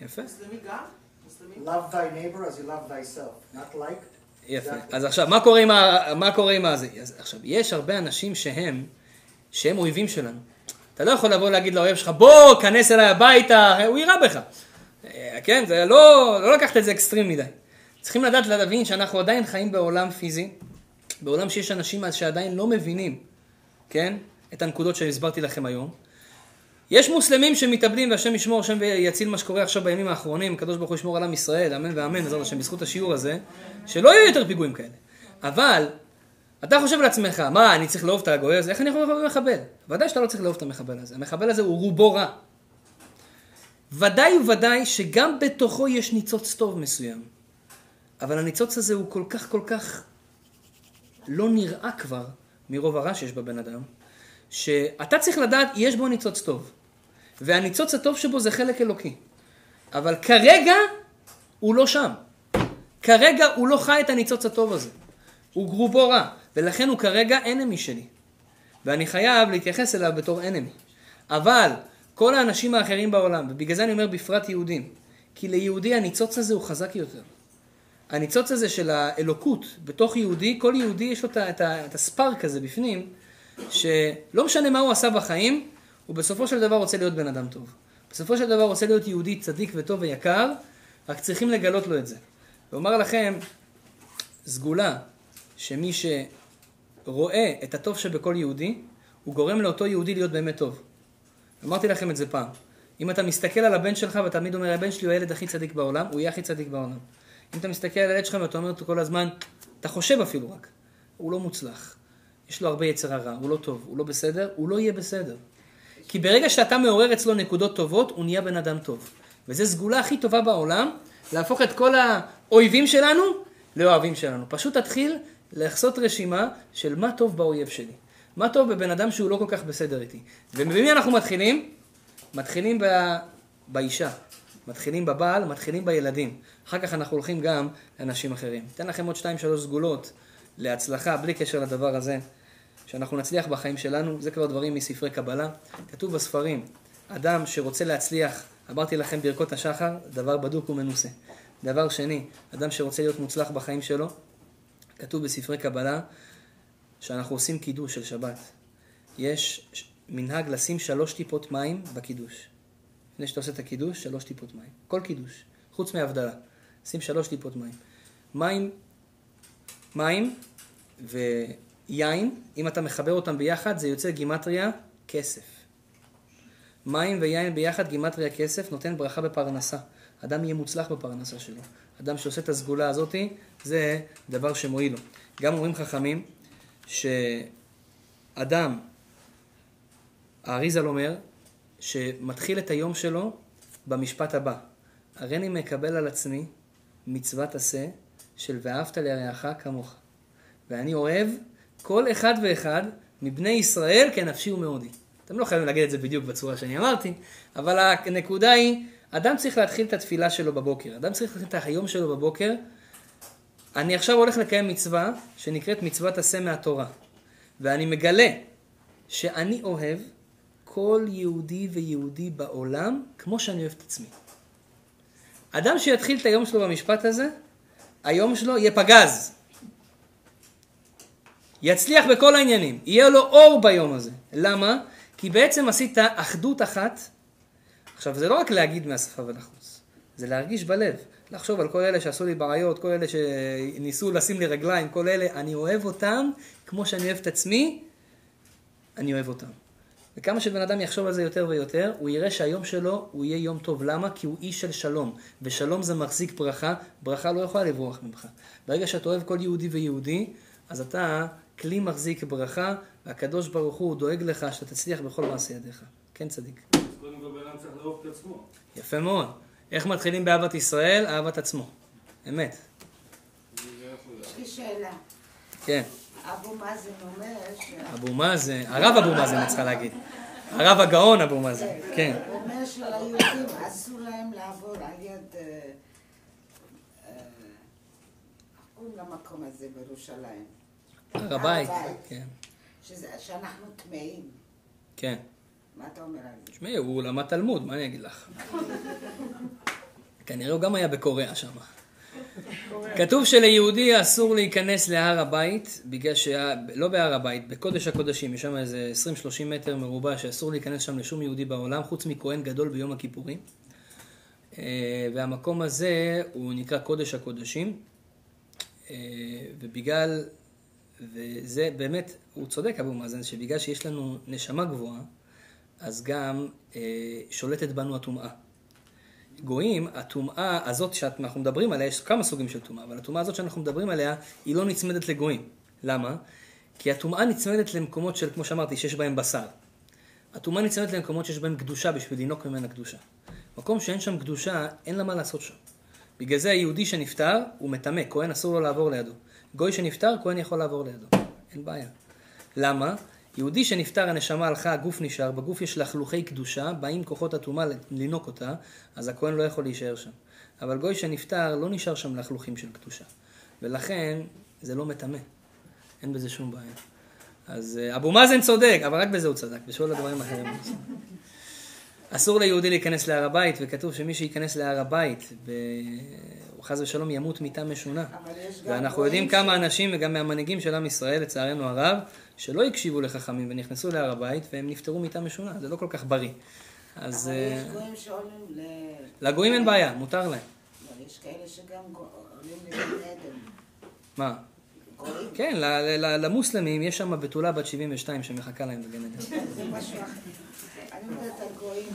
יפה. מוסלמי גם? מוסלמים? Love thy neighbor as you love thyself, not like. יפה. אז עכשיו, מה קורה עם ה... מה קורה עם הזה? אז עכשיו, יש הרבה אנשים שהם... שהם אויבים שלנו. אתה לא יכול לבוא להגיד לאויב שלך, בוא, כנס אליי הביתה, הוא יראה בך. כן, זה לא, לא לקחת את זה אקסטרים מדי. צריכים לדעת להבין שאנחנו עדיין חיים בעולם פיזי, בעולם שיש אנשים שעדיין לא מבינים, כן, את הנקודות שהסברתי לכם היום. יש מוסלמים שמתאבדים, והשם ישמור, השם יציל מה שקורה עכשיו בימים האחרונים, הקדוש ברוך הוא ישמור על עם ישראל, אמן ואמן, בעזרת השם, בזכות השיעור הזה, שלא יהיו יותר פיגועים כאלה. אבל... אתה חושב לעצמך, מה, אני צריך לאהוב את הגוי הזה? איך אני יכול לאהוב את המחבל? ודאי שאתה לא צריך לאהוב את המחבל הזה. המחבל הזה הוא רובו רע. ודאי וודאי שגם בתוכו יש ניצוץ טוב מסוים. אבל הניצוץ הזה הוא כל כך כל כך לא נראה כבר מרוב הרע שיש בבן אדם, שאתה צריך לדעת, יש בו ניצוץ טוב. והניצוץ הטוב שבו זה חלק אלוקי. אבל כרגע הוא לא שם. כרגע הוא לא חי את הניצוץ הטוב הזה. הוא גרובו רע. ולכן הוא כרגע אנמי שלי. ואני חייב להתייחס אליו בתור אנמי. אבל כל האנשים האחרים בעולם, ובגלל זה אני אומר בפרט יהודים, כי ליהודי הניצוץ הזה הוא חזק יותר. הניצוץ הזה של האלוקות בתוך יהודי, כל יהודי יש לו את הספרק הזה בפנים, שלא משנה מה הוא עשה בחיים, הוא בסופו של דבר רוצה להיות בן אדם טוב. בסופו של דבר רוצה להיות יהודי צדיק וטוב ויקר, רק צריכים לגלות לו את זה. ואומר לכם, סגולה, שמי ש... רואה את הטוב שבכל יהודי, הוא גורם לאותו יהודי להיות באמת טוב. אמרתי לכם את זה פעם. אם אתה מסתכל על הבן שלך ותמיד אומר, הבן שלי הוא הילד הכי צדיק בעולם, הוא יהיה הכי צדיק בעולם. אם אתה מסתכל על הילד שלך ואתה אומר אותו כל הזמן, אתה חושב אפילו רק, הוא לא מוצלח. יש לו הרבה יצר הרע, הוא לא טוב, הוא לא בסדר, הוא לא יהיה בסדר. כי ברגע שאתה מעורר אצלו נקודות טובות, הוא נהיה בן אדם טוב. וזו סגולה הכי טובה בעולם, להפוך את כל האויבים שלנו לאוהבים שלנו. פשוט תתחיל לחסות רשימה של מה טוב באויב שלי. מה טוב בבן אדם שהוא לא כל כך בסדר איתי. ובמי אנחנו מתחילים? מתחילים ב... באישה, מתחילים בבעל, מתחילים בילדים. אחר כך אנחנו הולכים גם לאנשים אחרים. אתן לכם עוד שתיים שלוש סגולות להצלחה, בלי קשר לדבר הזה, שאנחנו נצליח בחיים שלנו. זה כבר דברים מספרי קבלה. כתוב בספרים, אדם שרוצה להצליח, אמרתי לכם ברכות השחר, דבר בדוק ומנוסה. דבר שני, אדם שרוצה להיות מוצלח בחיים שלו, כתוב בספרי קבלה שאנחנו עושים קידוש של שבת. יש מנהג לשים שלוש טיפות מים בקידוש. לפני שאתה עושה את הקידוש, שלוש טיפות מים. כל קידוש, חוץ מההבדלה. שים שלוש טיפות מים. מים, מים ויין, אם אתה מחבר אותם ביחד, זה יוצא גימטריה כסף. מים ויין ביחד, גימטריה כסף, נותן ברכה בפרנסה. אדם יהיה מוצלח בפרנסה שלו. אדם שעושה את הסגולה הזאת, זה דבר שמועיל לו. גם אומרים חכמים שאדם, האריזל אומר, שמתחיל את היום שלו במשפט הבא. הריני מקבל על עצמי מצוות עשה של ואהבת לרעך כמוך. ואני אוהב כל אחד ואחד מבני ישראל כנפשי ומאודי. אתם לא חייבים להגיד את זה בדיוק בצורה שאני אמרתי, אבל הנקודה היא, אדם צריך להתחיל את התפילה שלו בבוקר, אדם צריך להתחיל את היום שלו בבוקר. אני עכשיו הולך לקיים מצווה שנקראת מצוות עשה מהתורה, ואני מגלה שאני אוהב כל יהודי ויהודי בעולם כמו שאני אוהב את עצמי. אדם שיתחיל את היום שלו במשפט הזה, היום שלו יהיה פגז. יצליח בכל העניינים, יהיה לו אור ביום הזה. למה? כי בעצם עשית אחדות אחת. עכשיו, זה לא רק להגיד מהשפה ולחוץ, זה להרגיש בלב, לחשוב על כל אלה שעשו לי בעיות, כל אלה שניסו לשים לי רגליים, כל אלה, אני אוהב אותם כמו שאני אוהב את עצמי, אני אוהב אותם. וכמה שבן אדם יחשוב על זה יותר ויותר, הוא יראה שהיום שלו הוא יהיה יום טוב. למה? כי הוא איש של שלום, ושלום זה מחזיק ברכה, ברכה לא יכולה לברוח ממך. ברגע שאתה אוהב כל יהודי ויהודי, אז אתה כלי מחזיק ברכה, והקדוש ברוך הוא דואג לך שאתה תצליח בכל מעשה ידיך. כן צדיק. קודם כל בן אדם צריך לאהוב את עצמו. יפה מאוד. איך מתחילים באהבת ישראל? אהבת עצמו. אמת. יש לי שאלה. כן. אבו מאזן אומר ש... אבו מאזן, הרב אבו מאזן, אני צריכה להגיד. הרב הגאון אבו מאזן, כן. הוא אומר שליהודים אסור להם לעבור על יד... קוראים למקום הזה בירושלים. הר הבית, כן. שאנחנו טמאים. כן. מה אתה אומר על זה? תשמעי, הוא למד תלמוד, מה אני אגיד לך? כנראה הוא גם היה בקוריאה שם. כתוב שליהודי אסור להיכנס להר הבית, בגלל שה... לא בהר הבית, בקודש הקודשים, יש שם איזה עשרים שלושים מטר מרובע, שאסור להיכנס שם לשום יהודי בעולם, חוץ מכהן גדול ביום הכיפורים. והמקום הזה הוא נקרא קודש הקודשים, ובגלל... וזה באמת, הוא צודק אבו מאזן, שבגלל שיש לנו נשמה גבוהה, אז גם אה, שולטת בנו הטומאה. גויים, הטומאה הזאת שאנחנו מדברים עליה, יש כמה סוגים של טומאה, אבל הטומאה הזאת שאנחנו מדברים עליה, היא לא נצמדת לגויים. למה? כי הטומאה נצמדת למקומות של, כמו שאמרתי, שיש בהם בשר. הטומאה נצמדת למקומות שיש בהם קדושה, בשביל לינוק ממנה קדושה. מקום שאין שם קדושה, אין לה מה לעשות שם. בגלל זה היהודי שנפטר, הוא מטמא, כהן אסור לו לעבור לידו. גוי שנפטר, כהן יכול לעבור לידו. אין בעיה. למה? יהודי שנפטר, הנשמה הלכה, הגוף נשאר, בגוף יש לחלוכי קדושה, באים כוחות הטומאה לנוק אותה, אז הכהן לא יכול להישאר שם. אבל גוי שנפטר, לא נשאר שם לחלוכים של קדושה. ולכן, זה לא מטמא. אין בזה שום בעיה. אז אבו מאזן צודק, אבל רק בזה הוא צדק, בשביל הדברים האחרים. אסור ליהודי להיכנס להר הבית, וכתוב שמי שייכנס להר הבית, ב... הוא חס ושלום ימות מיתה משונה. ואנחנו יודעים כמה אנשים, וגם מהמנהיגים של עם ישראל, לצערנו הרב, שלא הקשיבו לחכמים ונכנסו להר הבית, והם נפטרו מיתה משונה, זה לא כל כך בריא. אז... אבל יש גויים שעולים ל... לגויים אין בעיה, מותר להם. אבל יש כאלה שגם עולים לבית עדן. מה? גויים? כן, למוסלמים יש שם בתולה בת שבעים ושתיים שמחכה להם בגן עדן. זה משהו אחר.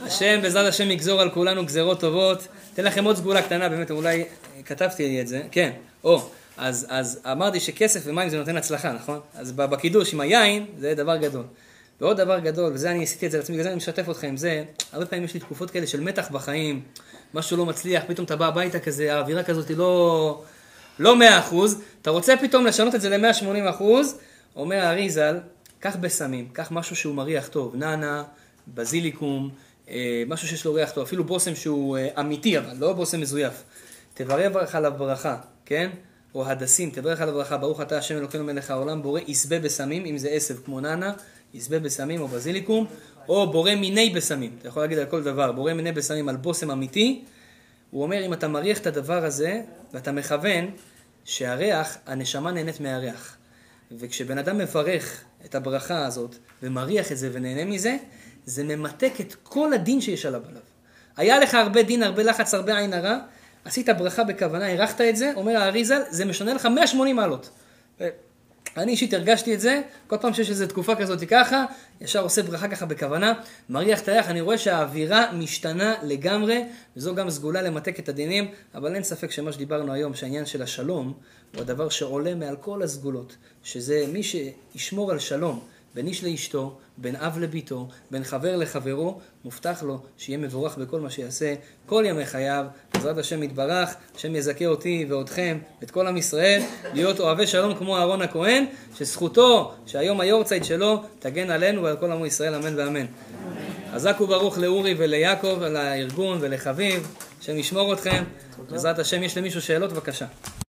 השם בעזרת השם יגזור על כולנו גזרות טובות. אתן לכם עוד סגולה קטנה, באמת אולי כתבתי לי את זה, כן. או, אז, אז אמרתי שכסף ומים זה נותן הצלחה, נכון? אז בקידוש עם היין זה דבר גדול. ועוד דבר גדול, וזה אני עשיתי את זה לעצמי, בגלל זה אני משתף אתכם עם זה, הרבה פעמים יש לי תקופות כאלה של מתח בחיים, משהו לא מצליח, פתאום אתה בא הביתה כזה, האווירה כזאת היא לא, לא מאה אחוז, אתה רוצה פתאום לשנות את זה ל-מאה שמונים אחוז, אומר האריזל, קח בסמים, קח משהו שהוא מריח טוב, נענה, בזיליקום, משהו שיש לו ריח טוב, אפילו בושם שהוא אמיתי, אבל לא בושם מזויף. תברך עליו ברכה, כן? או הדסים, תברך עליו ברכה, ברוך אתה השם אלוקינו מלך העולם, בורא יסבה בסמים, אם זה עשב כמו ננה, יסבה בסמים או בזיליקום, או בורא מיני בסמים, אתה יכול להגיד על כל דבר, בורא מיני בסמים על בושם אמיתי, הוא אומר, אם אתה מריח את הדבר הזה, ואתה מכוון שהריח, הנשמה נהנית מהריח. וכשבן אדם מברך את הברכה הזאת, ומריח את זה ונהנה מזה, זה ממתק את כל הדין שיש עליו עליו. היה לך הרבה דין, הרבה לחץ, הרבה עין הרע, עשית ברכה בכוונה, הרחת את זה, אומר האריזל, זה משנה לך מאה שמונים מעלות. אני אישית הרגשתי את זה, כל פעם שיש איזו תקופה כזאת ככה, ישר עושה ברכה ככה בכוונה, מריח תריח, אני רואה שהאווירה משתנה לגמרי, וזו גם סגולה למתק את הדינים, אבל אין ספק שמה שדיברנו היום, שהעניין של השלום, הוא הדבר שעולה מעל כל הסגולות, שזה מי שישמור על שלום, בין איש לאשתו, בין אב לביתו, בין חבר לחברו, מובטח לו שיהיה מבורך בכל מה שיעשה, כל ימי חייו, בעזרת השם יתברך, השם יזכה אותי ואתכם, את כל עם ישראל, להיות אוהבי שלום כמו אהרון הכהן, שזכותו, שהיום היורצייט שלו, תגן עלינו ועל כל עמו ישראל, אמן ואמן. חזק וברוך לאורי וליעקב, לארגון ולחביב, השם ישמור אתכם, בעזרת השם יש למישהו שאלות, בבקשה.